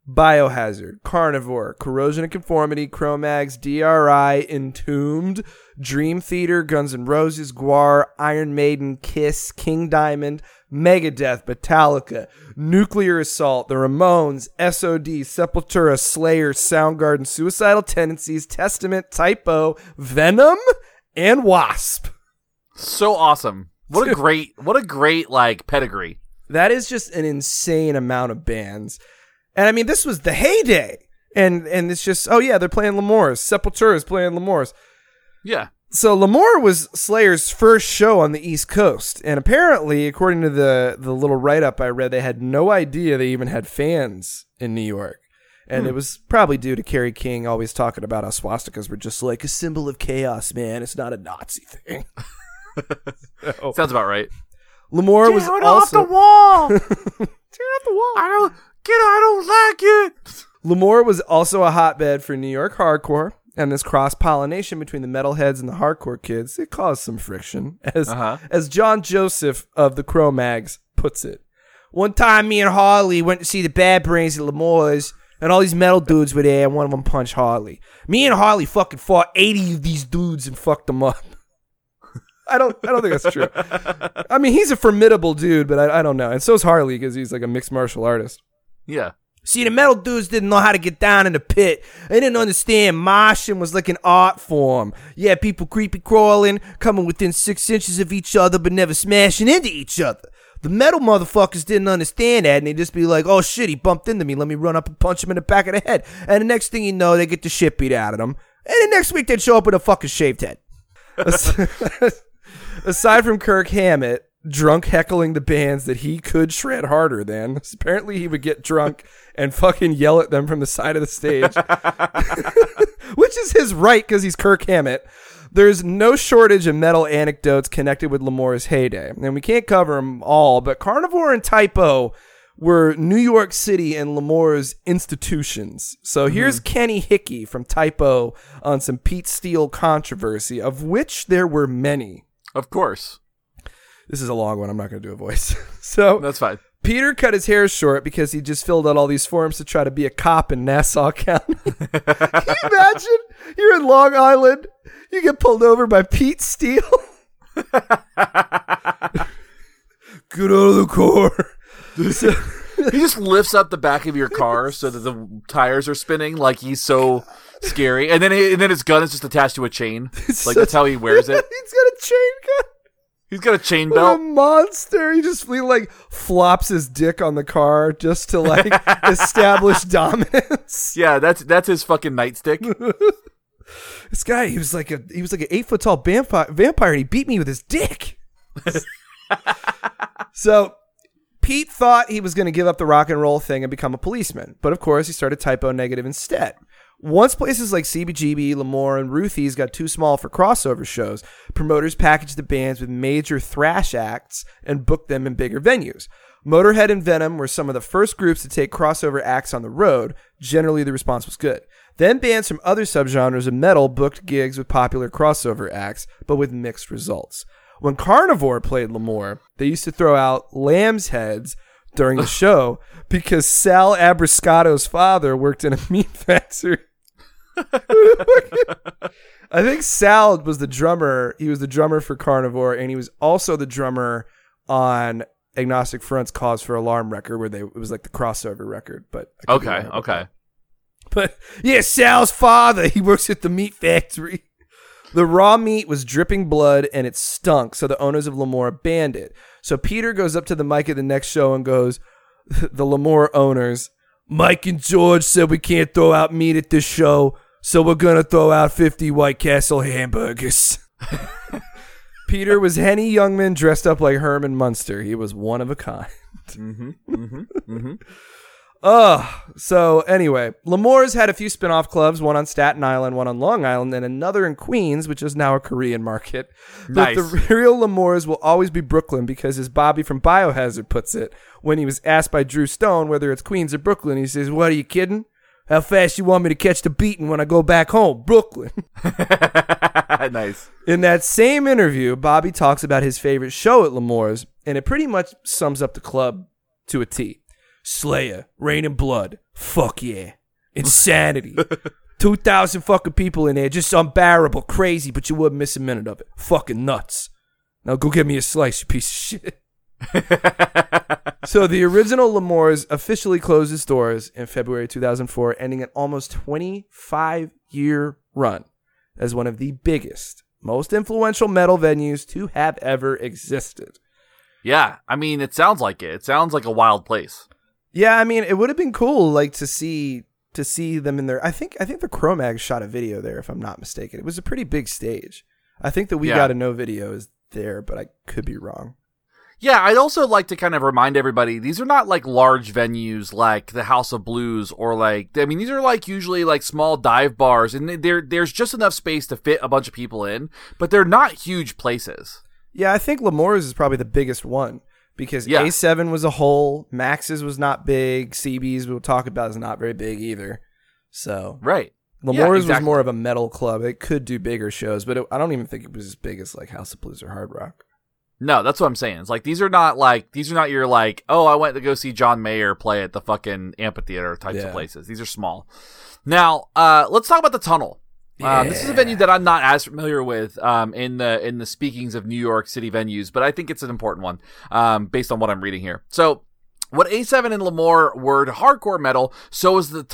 Biohazard, Carnivore, Corrosion and Conformity, Cro-Mags, DRI, Entombed, Dream Theater, Guns N' Roses, Gwar, Iron Maiden, Kiss, King Diamond, Megadeth, Metallica, Nuclear Assault, The Ramones, SOD, Sepultura, Slayer, Soundgarden, Suicidal Tendencies, Testament, Typo, Venom, and Wasp. So awesome. What a great like pedigree. That is just an insane amount of bands. And I mean, this was the heyday. And it's just, oh yeah, they're playing L'Amour's. Sepultura is playing L'Amour's. Yeah. So L'Amour was Slayer's first show on the East Coast. And apparently, according to the little write-up I read, they had no idea they even had fans in New York. And it was probably due to Kerry King always talking about how swastikas were just like a symbol of chaos, man. It's not a Nazi thing. So, sounds about right. L'Amour was also... Turn off the wall! Turn off the wall! I don't like it! L'Amour was also a hotbed for New York hardcore, and this cross-pollination between the metalheads and the hardcore kids, it caused some friction, as John Joseph of the Cro-Mags puts it. One time, me and Harley went to see the Bad Brains at L'Amour's, and all these metal dudes were there, and one of them punched Harley. Me and Harley fucking fought 80 of these dudes and fucked them up. I don't think that's true. I mean, he's a formidable dude, but I don't know. And so's Harley, because he's like a mixed martial artist. Yeah. See, the metal dudes didn't know how to get down in the pit. They didn't understand moshing was like an art form. Yeah, people creepy crawling, coming within 6 inches of each other, but never smashing into each other. The metal motherfuckers didn't understand that, and they'd just be like, oh shit, he bumped into me. Let me run up and punch him in the back of the head. And the next thing you know, they get the shit beat out of them. And the next week, they'd show up with a fucking shaved head. Aside from Kirk Hammett, drunk heckling the bands that he could shred harder than. Apparently he would get drunk and fucking yell at them from the side of the stage, which is his right because he's Kirk Hammett. There's no shortage of metal anecdotes connected with L'Amour's heyday, and we can't cover them all, but Carnivore and Typo were New York City and L'Amour's institutions. So here's Kenny Hickey from Typo on some Pete Steele controversy, of which there were many. Of course. This is a long one. I'm not going to do a voice. So that's fine. Peter cut his hair short because he just filled out all these forms to try to be a cop in Nassau County. Can you imagine? You're in Long Island. You get pulled over by Pete Steele. Get out of the car. So, he just lifts up the back of your car so that the tires are spinning like he's so scary. And then his gun is just attached to a chain. That's how he wears it. He's got a chain gun. He's got a chain belt. What a monster. He just flops his dick on the car just to establish dominance. Yeah, that's his fucking nightstick. This guy, he was like an 8 foot tall vampire and he beat me with his dick. So Pete thought he was going to give up the rock and roll thing and become a policeman, but of course he started typo negative instead. Once places like CBGB, L'Amour, and Ruthie's got too small for crossover shows, promoters packaged the bands with major thrash acts and booked them in bigger venues. Motorhead and Venom were some of the first groups to take crossover acts on the road. Generally, the response was good. Then bands from other subgenres of metal booked gigs with popular crossover acts, but with mixed results. When Carnivore played L'Amour, they used to throw out lamb's heads during the show because Sal Abrascado's father worked in a meat factory. I think Sal was the drummer. He was the drummer for Carnivore, and he was also the drummer on Agnostic Front's Cause for Alarm record, where it was like the crossover record. But okay. But yeah, Sal's father, he works at the meat factory. The raw meat was dripping blood, and it stunk, so the owners of L'Amour banned it. So Peter goes up to the mic at the next show and goes, the L'Amour owners, Mike and George said we can't throw out meat at this show, so we're going to throw out 50 White Castle hamburgers. Peter was Henny Youngman dressed up like Herman Munster. He was one of a kind. So anyway, L'Amour's had a few spin-off clubs, one on Staten Island, one on Long Island, and another in Queens, which is now a Korean market. Nice. But the real L'Amour's will always be Brooklyn, because as Bobby from Biohazard puts it, when he was asked by Drew Stone whether it's Queens or Brooklyn, he says, "What, are you kidding? How fast you want me to catch the beating when I go back home? Brooklyn." Nice. In that same interview, Bobby talks about his favorite show at L'Amour's, and it pretty much sums up the club to a T. Slayer, Rain and Blood, fuck yeah, insanity, 2,000 fucking people in there, just unbearable, crazy, but you wouldn't miss a minute of it, fucking nuts. Now go get me a slice, you piece of shit. So the original L'Amour's officially closed its doors in February 2004, ending an almost 25-year run as one of the biggest, most influential metal venues to have ever existed. Yeah, I mean, it sounds like it. It sounds like a wild place. Yeah, I mean, it would have been cool, to see them in there. I think the Cro-Mags shot a video there, if I'm not mistaken. It was a pretty big stage. I think that We Got to Know video is there, but I could be wrong. Yeah, I'd also like to kind of remind everybody, these are not large venues like the House of Blues or these are usually small dive bars, and there's just enough space to fit a bunch of people in, but they're not huge places. Yeah, I think L'Amour's is probably the biggest one. Because A7 was a hole, Max's was not big, CB's we'll talk about is not very big either. So right, L'Amour's was more of a metal club. It could do bigger shows, but I don't even think it was as big as House of Blues or Hard Rock. No, that's what I'm saying. It's these are not your I went to go see John Mayer play at the fucking amphitheater types of places. These are small. Now let's talk about the Tunnel. Yeah. This is a venue that I'm not as familiar with in the speakings of New York City venues, but I think it's an important one based on what I'm reading here. So what A7 and L'Amour were to hardcore metal, so was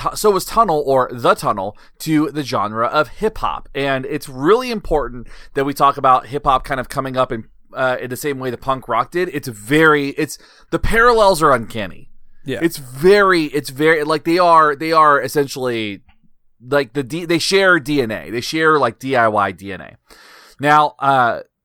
Tunnel, or The Tunnel, to the genre of hip-hop. And it's really important that we talk about hip-hop kind of coming up in the same way the punk rock did. It's the parallels are uncanny. Yeah. It's very they are essentially... they share DNA. They share DIY DNA. Now,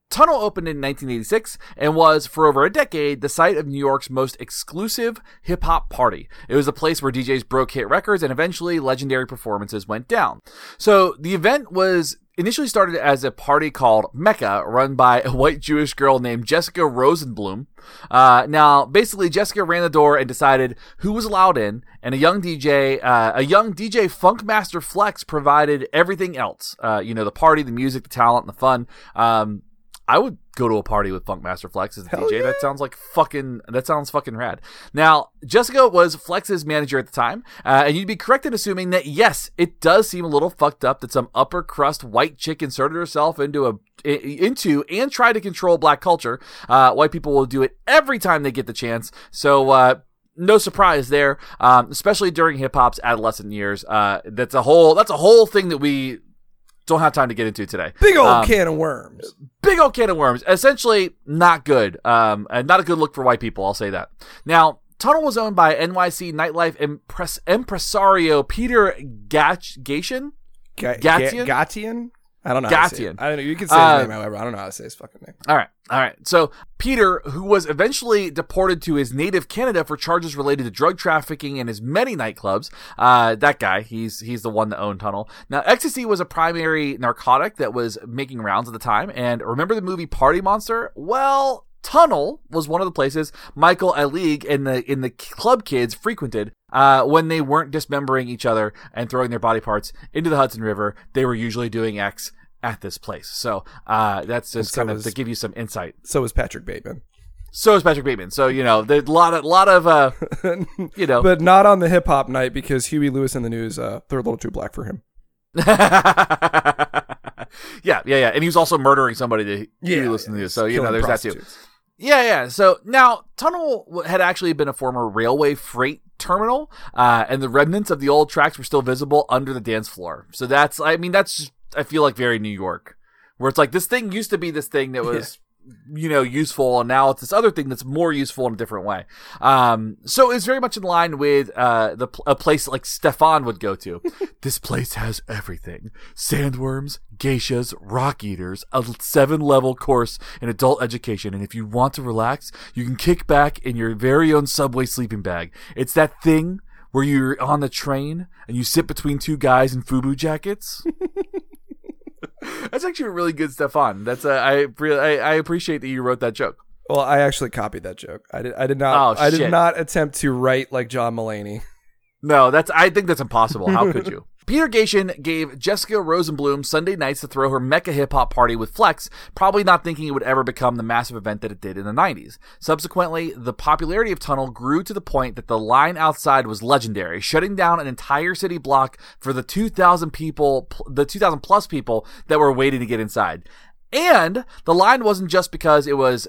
Tunnel opened in 1986 and was for over a decade the site of New York's most exclusive hip hop party. It was a place where DJs broke hit records and eventually legendary performances went down. So the event was initially started as a party called Mecca, run by a white Jewish girl named Jessica Rosenblum. Now, basically, Jessica ran the door and decided who was allowed in, and a young DJ Funkmaster Flex provided everything else. The party, the music, the talent, and the fun. I would go to a party with Funkmaster Flex as a DJ. Yeah. That sounds fucking rad. Now, Jessica was Flex's manager at the time, and you'd be correct in assuming that, yes, it does seem a little fucked up that some upper crust white chick inserted herself into and tried to control black culture. White people will do it every time they get the chance. So, no surprise there, especially during hip hop's adolescent years. That's a whole thing that we don't have time to get into today. Big old can of worms. Essentially, not good. And not a good look for white people. I'll say that. Now, Tunnel was owned by NYC nightlife impresario Peter Gatian. Gatian? I don't know how to say it. I don't know. You can say his name, however. I don't know how to say his fucking name. All right. So Peter, who was eventually deported to his native Canada for charges related to drug trafficking and his many nightclubs, that guy, he's the one that owned Tunnel. Now, ecstasy was a primary narcotic that was making rounds at the time. And remember the movie Party Monster? Well, Tunnel was one of the places Michael Alig and the club kids frequented. When they weren't dismembering each other and throwing their body parts into the Hudson River, they were usually doing X at this place. So that's just to give you some insight. So is Patrick Bateman. So, you know, there's a lot of you know. But not on the hip-hop night because Huey Lewis and the News, they're a little too black for him. Yeah. And he was also murdering somebody to Huey Lewis and the News. So, you know, there's prostitutes. That too. Yeah. So now Tunnel had actually been a former railway freight terminal, and the remnants of the old tracks were still visible under the dance floor. So that's I feel like very New York, where it's like this thing used to be this thing that was, you know, useful, and now it's this other thing that's more useful in a different way. So it's very much in line with a place like Stefan would go to. This place has everything: sandworms, geishas, rock eaters, a 7-level course in adult education, and if you want to relax, you can kick back in your very own subway sleeping bag. It's that thing where you're on the train and you sit between two guys in FUBU jackets. That's actually a really good Stefan. That's I appreciate that you wrote that joke. Well, I actually copied that joke. I did not. Oh, I did not attempt to write like John Mulaney. No, I think that's impossible. How could you? Peter Gatian gave Jessica Rosenblum Sunday nights to throw her Mecca hip-hop party with Flex, probably not thinking it would ever become the massive event that it did in the 90s. Subsequently, the popularity of Tunnel grew to the point that the line outside was legendary, shutting down an entire city block for the 2,000 plus people that were waiting to get inside. And the line wasn't just because it was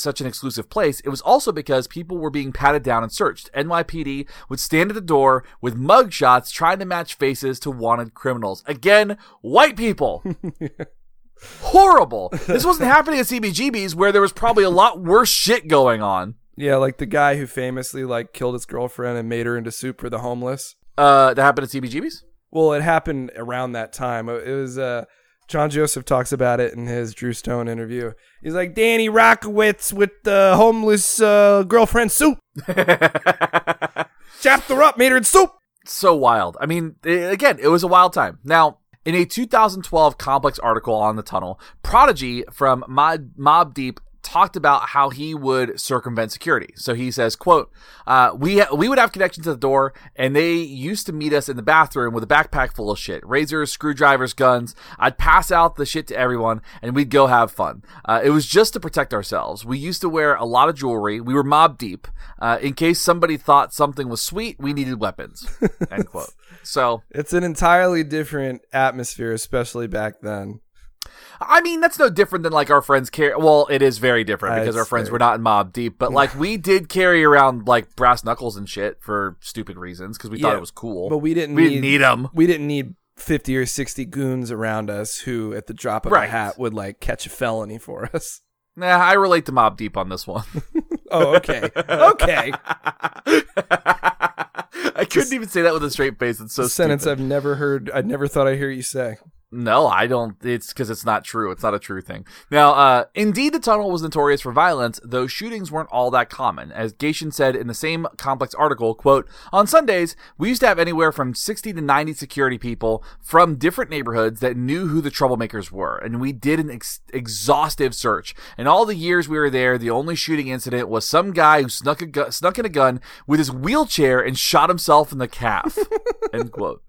such an exclusive place. It was also because people were being patted down and searched. NYPD would stand at the door with mug shots trying to match faces to wanted criminals. Again, white people. Horrible. This wasn't happening at CBGB's, where there was probably a lot worse shit going on. Yeah, like the guy who famously like killed his girlfriend and made her into soup for the homeless. That happened at CBGB's? Well, it happened around that time. It was... John Joseph talks about it in his Drew Stone interview. He's like, Danny Rockowitz with the homeless girlfriend soup. Chapped her up, made her in soup. So wild. I mean, again, it was a wild time. Now, in a 2012 Complex article on the Tunnel, Prodigy from Mobb Deep talked about how he would circumvent security. So he says, quote, we would have connections to the door, and they used to meet us in the bathroom with a backpack full of shit, razors, screwdrivers, guns. I'd pass out the shit to everyone, and we'd go have fun. It was just to protect ourselves. We used to wear a lot of jewelry. We were Mobb Deep. In case somebody thought something was sweet, we needed weapons, end quote. So it's an entirely different atmosphere, especially back then. I mean, that's no different than like our friends carry. Well, it is very different because our friends were not in Mobb Deep, but like we did carry around like brass knuckles and shit for stupid reasons because we thought it was cool. But we didn't need them. We didn't need 50 or 60 goons around us who, at the drop of a hat, would like catch a felony for us. Nah, I relate to Mobb Deep on this one. Oh, okay. Okay. I couldn't even say that with a straight face. It's so sentence stupid. I never thought I'd hear you say. No, I don't. It's because it's not true. It's not a true thing. Now, indeed, the Tunnel was notorious for violence, though shootings weren't all that common. As Gatian said in the same Complex article, quote, on Sundays, we used to have anywhere from 60 to 90 security people from different neighborhoods that knew who the troublemakers were. And we did an exhaustive search. And all the years we were there, the only shooting incident was some guy who snuck in a gun with his wheelchair and shot himself in the calf, end quote.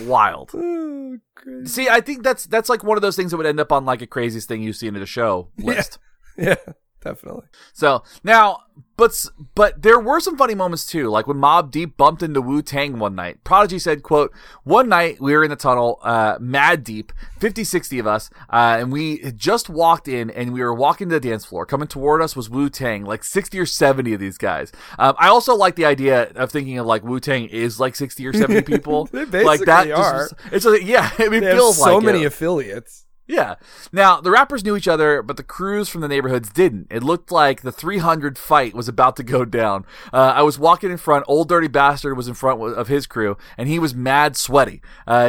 Wild. Oh, see, I think that's like one of those things that would end up on like a craziest thing you've seen at a show list. Yeah, definitely. So now, but there were some funny moments too, like when Mobb Deep bumped into Wu-Tang one night. Prodigy said, quote, "One night we were in the tunnel, mad deep, 50, 60 of us, and we had just walked in and we were walking to the dance floor. Coming toward us was Wu-Tang, like 60 or 70 of these guys." I also like the idea of thinking of like Wu-Tang is like 60 or 70 people. They basically like that are. It feels so like so many affiliates. Yeah. Now, the rappers knew each other, but the crews from the neighborhoods didn't. It looked like the 300 fight was about to go down. I was walking in front. Old Dirty Bastard was in front of his crew, and he was mad sweaty.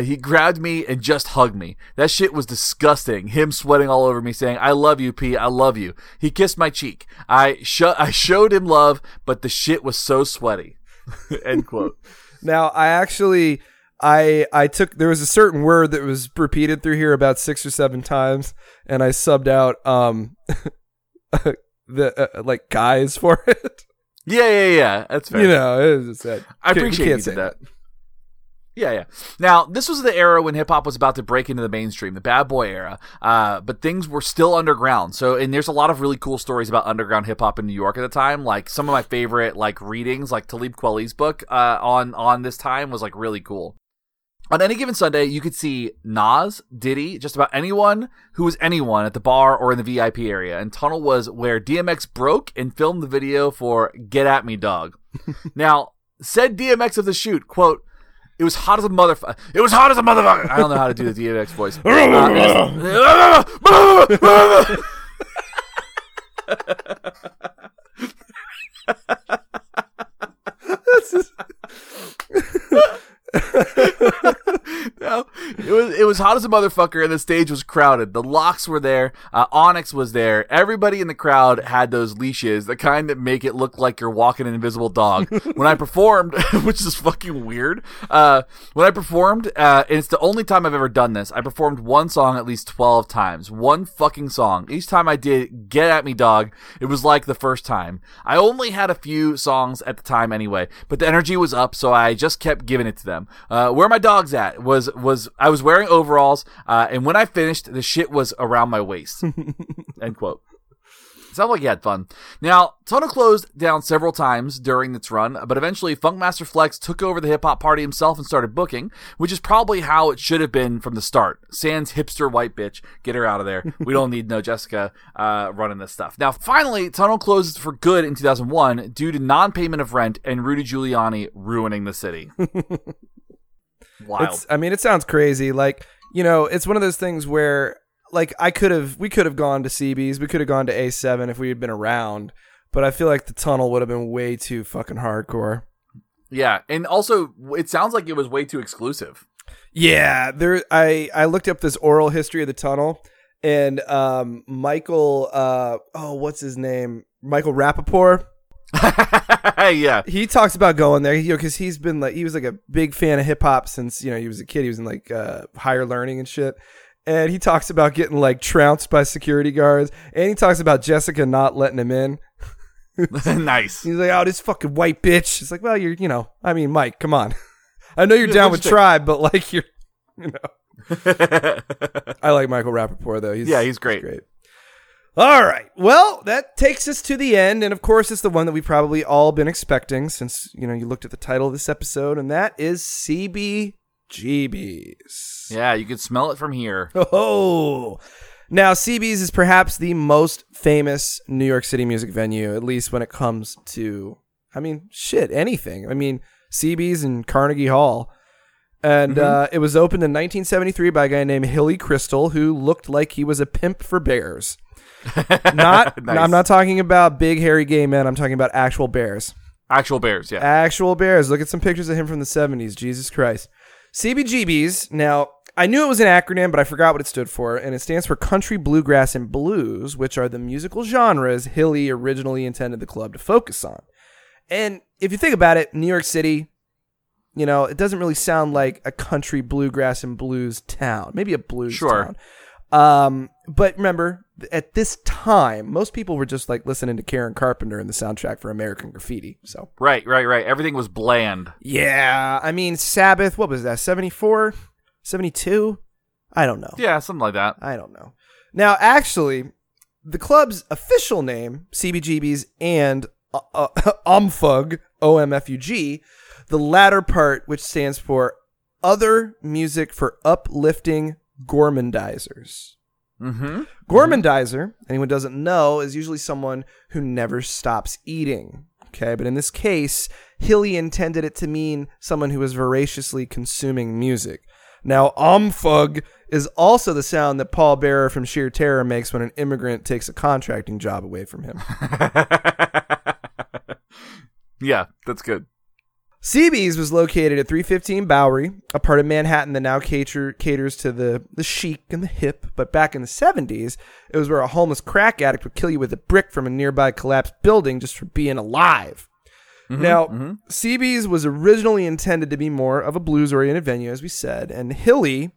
He grabbed me and just hugged me. That shit was disgusting. Him sweating all over me, saying, "I love you, P. I love you." He kissed my cheek. I showed him love, but the shit was so sweaty. End quote. Now, there was a certain word that was repeated through here about 6 or 7 times, and I subbed out the guys for it. Yeah, that's fair. You know, it was just that. I appreciate you did that. Yeah. Now, this was the era when hip-hop was about to break into the mainstream, the bad boy era, but things were still underground. So, and there's a lot of really cool stories about underground hip-hop in New York at the time. Like, some of my favorite, like, readings, like Talib Kweli's book on this time was, like, really cool. On any given Sunday, you could see Nas, Diddy, just about anyone who was anyone at the bar or in the VIP area. And Tunnel was where DMX broke and filmed the video for "Get At Me, Dog." Now, said DMX of the shoot, quote, "It was hot as a motherfucker. It was hot as a motherfucker." I don't know how to do the DMX voice. No, it was hot as a motherfucker, and the stage was crowded. The Locks were there. Onyx was there. Everybody in the crowd had those leashes, the kind that make it look like you're walking an invisible dog. When I performed, which is fucking weird, and it's the only time I've ever done this, I performed one song at least 12 times. One fucking song. Each time I did "Get At Me, Dog," it was like the first time. I only had a few songs at the time anyway, but the energy was up, so I just kept giving it to them. Where My Dog's At was I was wearing overalls, and when I finished, the shit was around my waist. End quote. Sounds like you had fun. Now, Tunnel closed down several times during its run, but eventually Funkmaster Flex took over the hip-hop party himself and started booking, which is probably how it should have been from the start. Sans hipster white bitch. Get her out of there. We don't need no Jessica running this stuff. Now, finally, Tunnel closed for good in 2001 due to non-payment of rent and Rudy Giuliani ruining the city. Wild. It sounds crazy. Like, you know, it's one of those things where, like, we could have gone to CB's, we could have gone to A7 if we had been around, but I feel like the Tunnel would have been way too fucking hardcore. Yeah, and also, it sounds like it was way too exclusive. Yeah, there. I looked up this oral history of the Tunnel, and Michael, what's his name? Michael Rapaport. Yeah, he talks about going there, you know, because he's been like, he was like a big fan of hip hop since, you know, he was a kid. He was in like higher learning and shit. And he talks about getting like trounced by security guards, and he talks about Jessica not letting him in. Nice. He's like, "Oh, this fucking white bitch." It's like, well, you're, you know, I mean, Mike, come on. I know you're down with Tribe, but like you're, you know. I like Michael Rapaport though. He's great. He's great. All right. Well, that takes us to the end. And of course, it's the one that we've probably all been expecting since, you know, you looked at the title of this episode, and that is CBGBs. Yeah, you can smell it from here. Oh, now CB's is perhaps the most famous New York City music venue, at least when it comes to, anything. I mean, CB's and Carnegie Hall. And it was opened in 1973 by a guy named Hilly Crystal, who looked like he was a pimp for bears. Not, nice. I'm not talking about big hairy gay men. I'm talking about actual bears. Actual bears, yeah. Actual bears. Look at some pictures of him from the 70s. Jesus Christ. CBGBs. Now, I knew it was an acronym, but I forgot what it stood for. And it stands for Country, Bluegrass, and Blues, which are the musical genres Hilly originally intended the club to focus on. And if you think about it, New York City, you know, it doesn't really sound like a country, bluegrass, and blues town. Maybe a blues town. But remember, at this time, most people were just like listening to Karen Carpenter and the soundtrack for American Graffiti. So right. Everything was bland. Yeah, I mean, Sabbath, what was that, 74? 72? I don't know. Yeah, something like that. I don't know. Now, actually, the club's official name, CBGB's and OMFUG, O-M-F-U-G, the latter part, which stands for Other Music for Uplifting Gormandizers. Mm-hmm. Gormandizer, anyone doesn't know, is usually someone who never stops eating. Okay, but in this case, Hilly intended it to mean someone who is voraciously consuming music. Now, omfug is also the sound that Paul Bearer from Sheer Terror makes when an immigrant takes a contracting job away from him. Yeah, that's good. CB's was located at 315 Bowery, a part of Manhattan that now caters to the chic and the hip, but back in the 70s, it was where a homeless crack addict would kill you with a brick from a nearby collapsed building just for being alive. Mm-hmm, now, mm-hmm. CB's was originally intended to be more of a blues-oriented venue, as we said, and Hilly,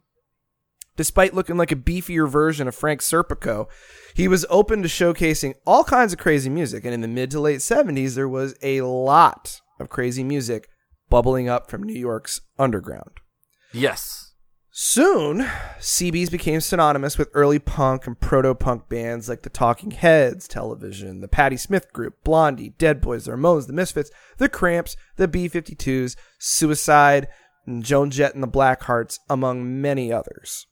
despite looking like a beefier version of Frank Serpico, he was open to showcasing all kinds of crazy music, and in the mid to late 70s, there was a lot of crazy music bubbling up from New York's underground. Yes. Soon, CB's became synonymous with early punk and proto-punk bands like the Talking Heads, Television, the Patti Smith Group, Blondie, Dead Boys, the Ramones, the Misfits, the Cramps, the B-52s, Suicide, and Joan Jett and the Blackhearts, among many others.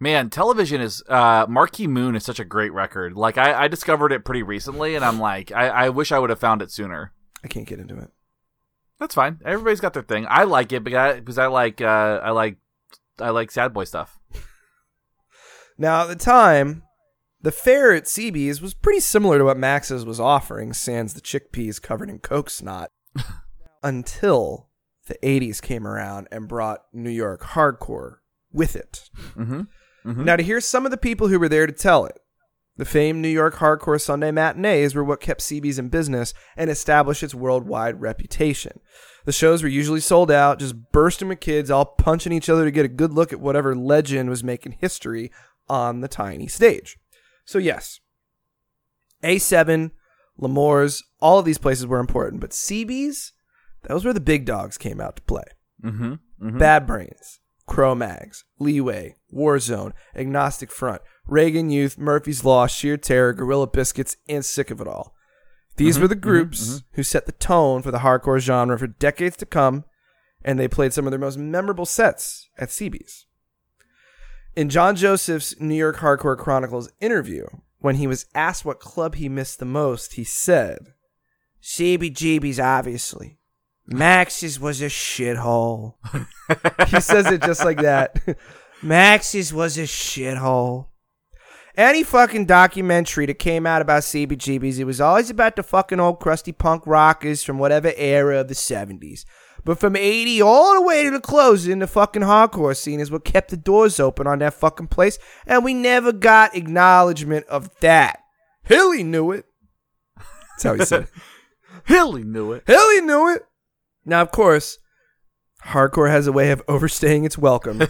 Man, Television is... Marquee Moon is such a great record. Like, I discovered it pretty recently, and I'm like, I wish I would have found it sooner. I can't get into it. That's fine. Everybody's got their thing. I like it because I like sad boy stuff. Now, at the time, the fare at CB's was pretty similar to what Max's was offering, sans the chickpeas covered in Coke snot, until the 80s came around and brought New York hardcore with it. Mm-hmm. Mm-hmm. Now, to hear some of the people who were there to tell it, the famed New York hardcore Sunday matinees were what kept CB's in business and established its worldwide reputation. The shows were usually sold out, just bursting with kids, all punching each other to get a good look at whatever legend was making history on the tiny stage. So yes, A7, L'Amour's, all of these places were important, but CB's, that was where the big dogs came out to play. Mm-hmm, mm-hmm. Bad Brains, Cro-Mags, Leeway, Warzone, Agnostic Front, Reagan Youth, Murphy's Law, Sheer Terror, Gorilla Biscuits, and Sick of It All. These were the groups who set the tone for the hardcore genre for decades to come, and they played some of their most memorable sets at CB's. In John Joseph's New York Hardcore Chronicles interview, when he was asked what club he missed the most, he said, CBGB's, obviously. Max's was a shithole. He says it just like that. Max's was a shithole. Any fucking documentary that came out about CBGB's, it was always about the fucking old crusty punk rockers from whatever era of the 70s. But from 80 all the way to the closing, the fucking hardcore scene is what kept the doors open on that fucking place, and we never got acknowledgement of that. Hilly knew it. That's how he said it. Hilly knew it. Hilly knew it. Now, of course, hardcore has a way of overstaying its welcome,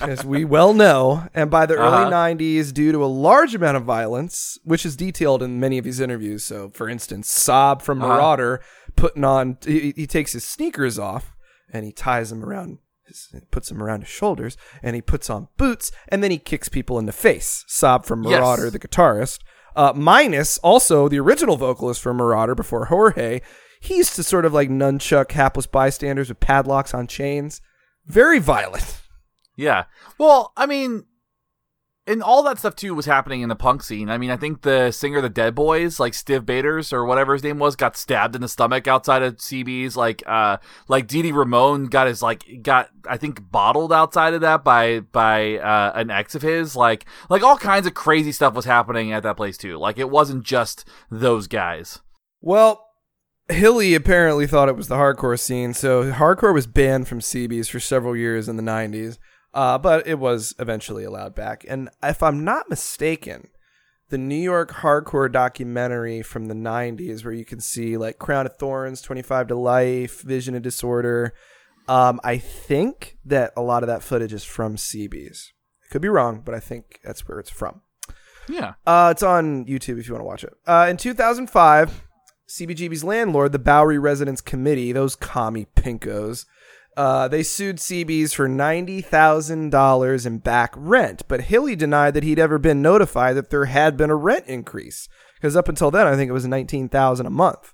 as we well know, and by the early 90s, due to a large amount of violence, which is detailed in many of his interviews. So, for instance, Saab from Marauder putting on, he takes his sneakers off, and he ties them around, puts them around his shoulders, and he puts on boots, and then he kicks people in the face. Saab from Marauder, the guitarist, minus also the original vocalist from Marauder before Jorge. He used to sort of like nunchuck hapless bystanders with padlocks on chains. Very violent. Yeah. Well, I mean, and all that stuff too was happening in the punk scene. I mean, I think the singer of the Dead Boys, like Stiv Baders or whatever his name was, got stabbed in the stomach outside of CB's. Like Dee Dee Ramone got his I think bottled outside of that by an ex of his. Like all kinds of crazy stuff was happening at that place too. Like it wasn't just those guys. Well, Hilly apparently thought it was the hardcore scene, so hardcore was banned from CB's for several years in the 90s, but it was eventually allowed back. And if I'm not mistaken, the New York hardcore documentary from the 90s, where you can see like Crown of Thorns, 25 to Life, Vision of Disorder, I think that a lot of that footage is from CB's. I could be wrong, but I think that's where it's from. Yeah. It's on YouTube if you want to watch it. In 2005, CBGB's landlord, the Bowery Residents Committee, those commie pinkos, they sued CB's for $90,000 in back rent, but Hilly denied that he'd ever been notified that there had been a rent increase, because up until then, I think it was $19,000 a month.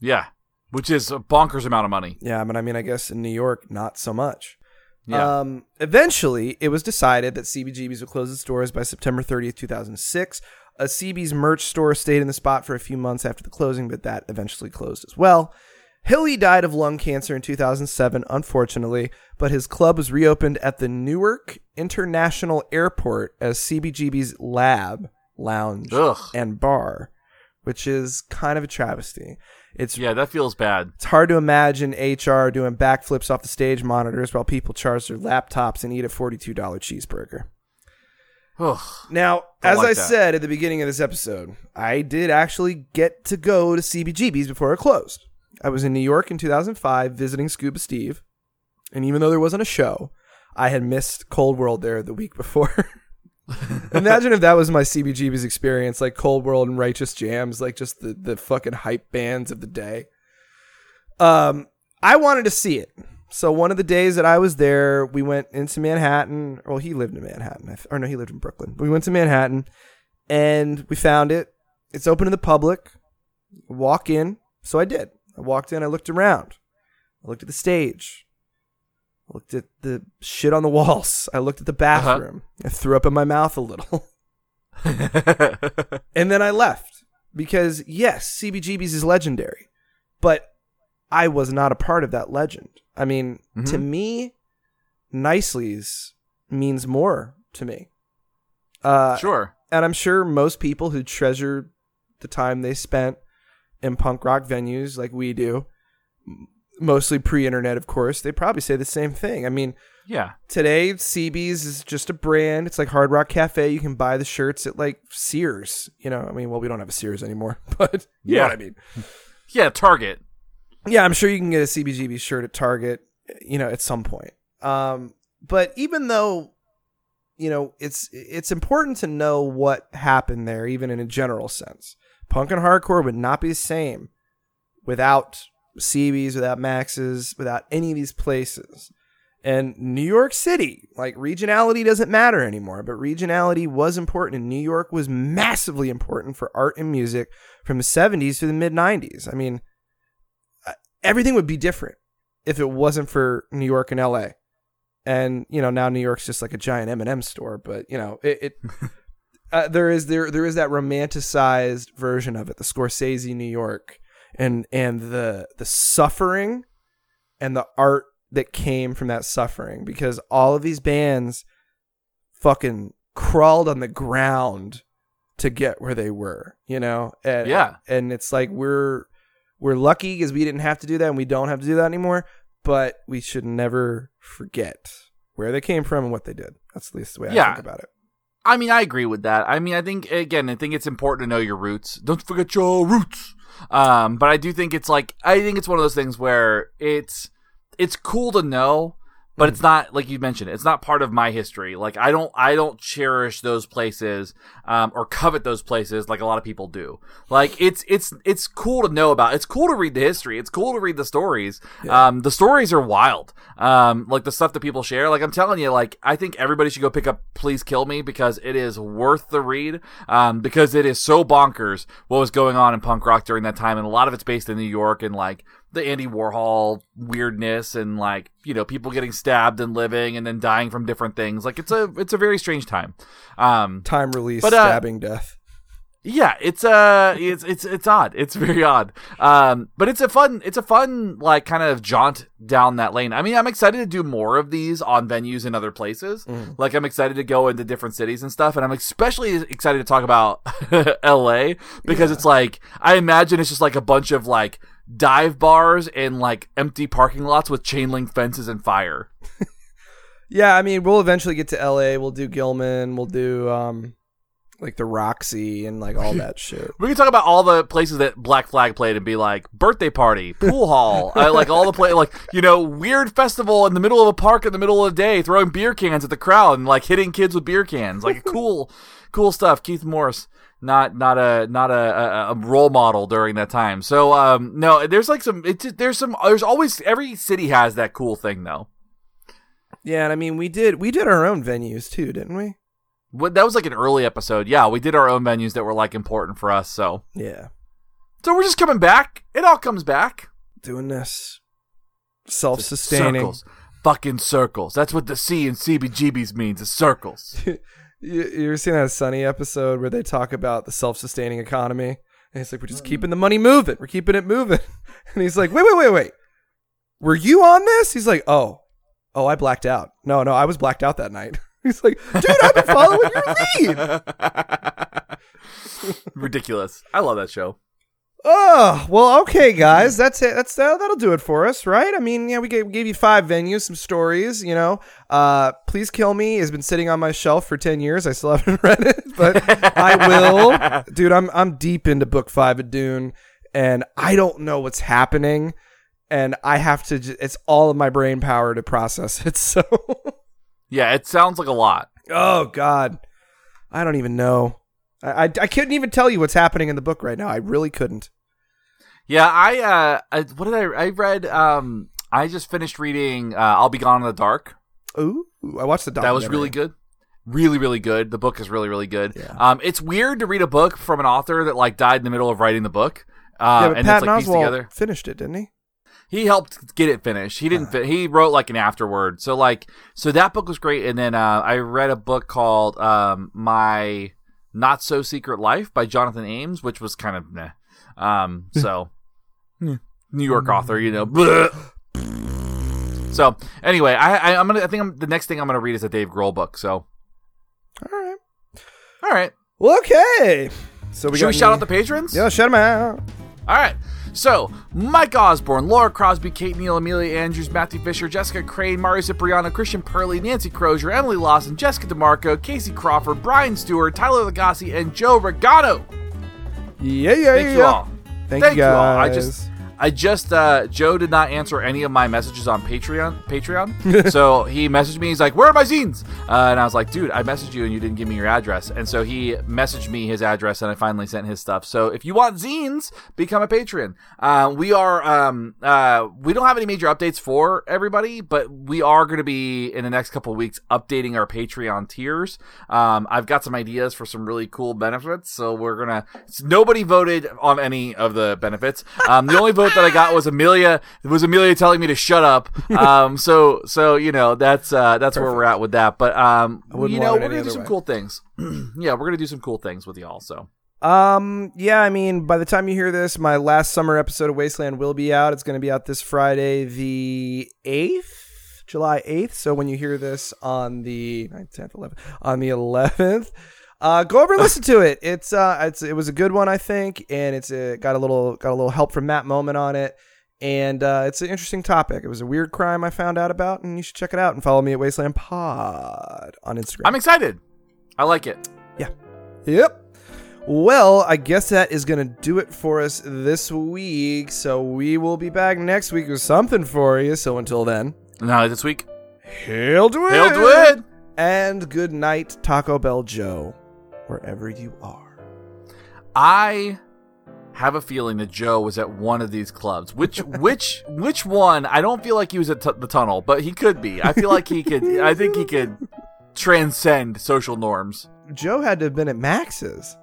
Yeah, which is a bonkers amount of money. Yeah, but I mean, I guess in New York, not so much. Yeah. Eventually, it was decided that CBGB's would close its doors by September 30th, 2006. A CB's merch store stayed in the spot for a few months after the closing, but that eventually closed as well. Hilly died of lung cancer in 2007, unfortunately, but his club was reopened at the Newark International Airport as CBGB's Lab, Lounge, and Bar, which is kind of a travesty. Yeah, that feels bad. It's hard to imagine HR doing backflips off the stage monitors while people charge their laptops and eat a $42 cheeseburger. Now, as I said at the beginning of this episode, I did actually get to go to CBGB's before it closed. I was in New York in 2005 visiting Scuba Steve, and even though there wasn't a show, I had missed Cold World there the week before. Imagine if that was my CBGB's experience, like Cold World and Righteous Jams, like just the fucking hype bands of the day. I wanted to see it. So one of the days that I was there, we went into Manhattan. Well, he lived in Manhattan. Or no, he lived in Brooklyn. We went to Manhattan, and we found it. It's open to the public. Walk in. So I did. I walked in. I looked around. I looked at the stage. I looked at the shit on the walls. I looked at the bathroom. I threw up in my mouth a little. And then I left. Because, yes, CBGB's is legendary. But I was not a part of that legend. I mean, to me, Nicely's means more to me. Sure. And I'm sure most people who treasure the time they spent in punk rock venues like we do, mostly pre-internet, of course, they probably say the same thing. I mean, yeah. Today, CB's is just a brand. It's like Hard Rock Cafe. You can buy the shirts at like Sears. You know, I mean, well, we don't have a Sears anymore, but you know what I mean. Yeah, Target. Yeah, I'm sure you can get a CBGB shirt at Target, you know, at some point. But even though, you know, it's important to know what happened there, even in a general sense. Punk and hardcore would not be the same without CB's, without Max's, without any of these places. And New York City, like, regionality doesn't matter anymore, but regionality was important, and New York was massively important for art and music from the 70s to the mid-90s. I mean, everything would be different if it wasn't for New York and LA. And, you know, now New York's just like a giant M&M store, but, you know, there is that romanticized version of it, the Scorsese New York, and the suffering and the art that came from that suffering, because all of these bands fucking crawled on the ground to get where they were, you know? And, and it's like we're lucky because we didn't have to do that, and we don't have to do that anymore, but we should never forget where they came from and what they did. That's at least the way I think about it. I mean, I agree with that. I mean, I think it's important to know your roots. Don't forget your roots. But I do think it's like, I think it's one of those things where it's cool to know, but it's not, like you mentioned, it's not part of my history. Like, I don't cherish those places or covet those places like a lot of people do. Like, it's cool to know about. It's cool to read the history. It's cool to read the stories. Yeah. The stories are wild. Like, the stuff that people share. Like, I'm telling you, like, I think everybody should go pick up Please Kill Me, because it is worth the read, because it is so bonkers what was going on in punk rock during that time. And a lot of it's based in New York, and, like, the Andy Warhol weirdness, and, like, you know, people getting stabbed and living and then dying from different things. Like, it's a very strange time. Time release, but, stabbing death. Yeah, it's odd. It's very odd. But it's a fun like kind of jaunt down that lane. I mean, I'm excited to do more of these on venues in other places. Like, I'm excited to go into different cities and stuff, and I'm especially excited to talk about LA, because it's like, I imagine it's just like a bunch of like dive bars and like empty parking lots with chain link fences and fire. Yeah, I mean, we'll eventually get to LA. We'll do Gilman. We'll do like the Roxy and like all that shit. We can talk about all the places that Black Flag played and be like birthday party, pool hall, like all the play, like, you know, weird festival in the middle of a park in the middle of the day, throwing beer cans at the crowd and like hitting kids with beer cans, like cool stuff. Keith Morris. Not a role model during that time. So no, there's like some. There's always, every city has that cool thing though. Yeah, and I mean we did our own venues too, didn't we? Well, that was like an early episode. Yeah, we did our own venues that were like important for us. So yeah, so we're just coming back. It all comes back. Doing this self-sustaining circles. Fucking circles. That's what the C in CBGBs means. Is circles. You ever seen that Sunny episode where they talk about the self-sustaining economy? And it's like, we're just keeping the money moving. We're keeping it moving. And he's like, wait. Were you on this? He's like, oh, I blacked out. No, I was blacked out that night. He's like, dude, I've been following your lead. Ridiculous. I love that show. Oh, well, okay, guys. That's it. That'll do it for us, right? I mean, yeah, we gave you 5 venues, some stories, you know. Please Kill Me has been sitting on my shelf for 10 years. I still haven't read it, but I will. Dude, I'm deep into book 5 of Dune, and I don't know what's happening, and I have to it's all of my brain power to process it, so. Yeah, it sounds like a lot. Oh, God. I don't even know. I couldn't even tell you what's happening in the book right now. I really couldn't. Yeah, I just finished reading I'll Be Gone in the Dark. Ooh, I watched the documentary. That was really good. Really, really good. The book is really, really good. Yeah. It's weird to read a book from an author that like died in the middle of writing the book. Yeah, but Patton Oswalt finished it, didn't he? He helped get it finished. He didn't. He wrote like an afterword. So so that book was great. And then I read a book called My Not So Secret Life by Jonathan Ames, which was kind of meh. New York author, you know. Bleh. So anyway, I think the next thing I'm gonna read is a Dave Grohl book. So all right. Well, okay. So should we shout out the patrons? Yeah, shout them out. All right. So, Mike Osborne, Laura Crosby, Kate Neal, Amelia Andrews, Matthew Fisher, Jessica Crane, Mario Cipriano, Christian Purley, Nancy Crozier, Emily Lawson, Jessica DeMarco, Casey Crawford, Brian Stewart, Tyler Lagasse, and Joe Regano. Yeah. Thank you all. Thank you all. I just Joe did not answer any of my messages on Patreon. So he messaged me. He's like, where are my zines? And I was like, dude, I messaged you and you didn't give me your address. And so he messaged me his address and I finally sent his stuff. So if you want zines, become a patron. We don't have any major updates for everybody, but we are going to be in the next couple of weeks updating our Patreon tiers. I've got some ideas for some really cool benefits. So nobody voted on any of the benefits. The only vote that I got was Amelia. It was Amelia telling me to shut up. So you know that's perfect. Where we're at with that. But we're gonna do some cool things. Yeah, we're gonna do some cool things with y'all. So yeah, I mean, by the time you hear this, my last summer episode of Wasteland will be out. It's gonna be out this Friday, the 8th. July 8th. So when you hear this on the 9th, 10th, 11th, on the 11th. Go over and listen to it. It was a good one, I think, and it got a little help from Matt Moment on it, and it's an interesting topic. It was a weird crime I found out about, and you should check it out and follow me at Wasteland Pod on Instagram. I'm excited. I like it. Yeah. Yep. Well, I guess that is gonna do it for us this week. So we will be back next week with something for you. So until then, this week, hail to it, and good night, Taco Bell Joe. Wherever you are. I have a feeling that Joe was at one of these clubs. Which one? I don't feel like he was at the tunnel, but he could be. I feel like he could. I think he could transcend social norms. Joe had to have been at Max's.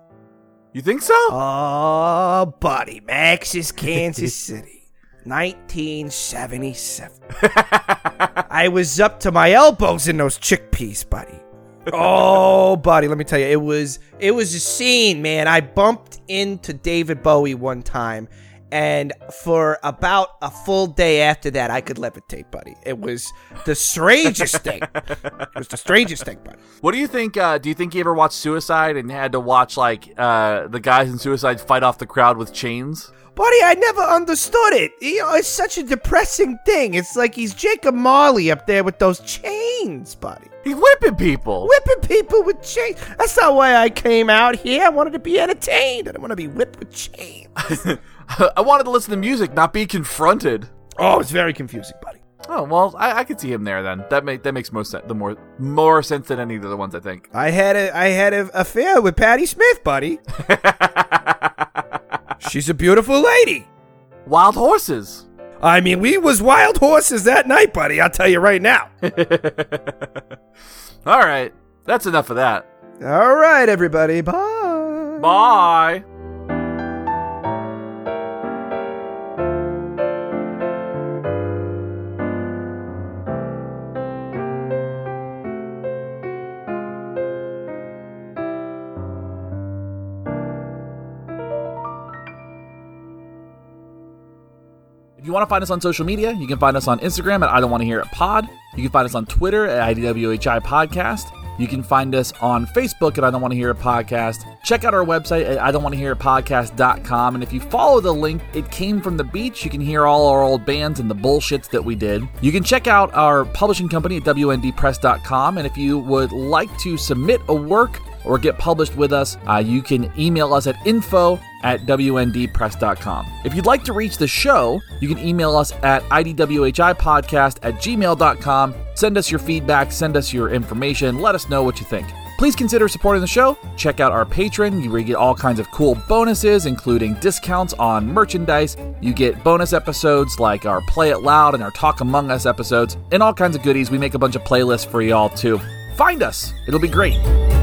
You think so? Oh, buddy. Max's Kansas City, 1977. I was up to my elbows in those chickpeas, buddy. Oh, buddy, let me tell you, it was a scene, man. I bumped into David Bowie one time, And for about a full day after that, I could levitate, buddy. It was the strangest thing. It was the strangest thing, buddy. What do you think? Do you think you ever watched Suicide and had to watch, like, the guys in Suicide fight off the crowd with chains? Buddy, I never understood it. You know, it's such a depressing thing. It's like he's Jacob Marley up there with those chains, buddy. He's whipping people. Whipping people with chains. That's not why I came out here. I wanted to be entertained. I didn't want to be whipped with chains. I wanted to listen to music, not be confronted. Oh, it's very confusing, buddy. Oh, well, I could see him there then. That makes most sense. The more sense than any of the other ones, I think. I had an affair with Patti Smith, buddy. She's a beautiful lady. Wild horses. I mean, we was wild horses that night, buddy. I'll tell you right now. All right. That's enough of that. All right, everybody. Bye. Bye. If you want to find us on social media, you can find us on Instagram at I Don't Want to Hear It Pod. You can find us on Twitter at IDWHI Podcast. You can find us on Facebook at I Don't Want to Hear It Podcast. Check out our website at IDon'tWantToHearItPodcast.com. And if you follow the link, It Came From The Beach, you can hear all our old bands and the bullshits that we did. You can check out our publishing company at WNDpress.com. And if you would like to submit a work or get published with us, you can email us at info@wndpress.com. If you'd like to reach the show, you can email us at idwhipodcast@gmail.com. Send us your feedback, send us your information, let us know what you think. Please consider supporting the show. Check out our Patreon, where you get all kinds of cool bonuses, including discounts on merchandise. You get bonus episodes like our Play It Loud and our Talk Among Us episodes, and all kinds of goodies. We make a bunch of playlists for y'all, too. Find us. It'll be great.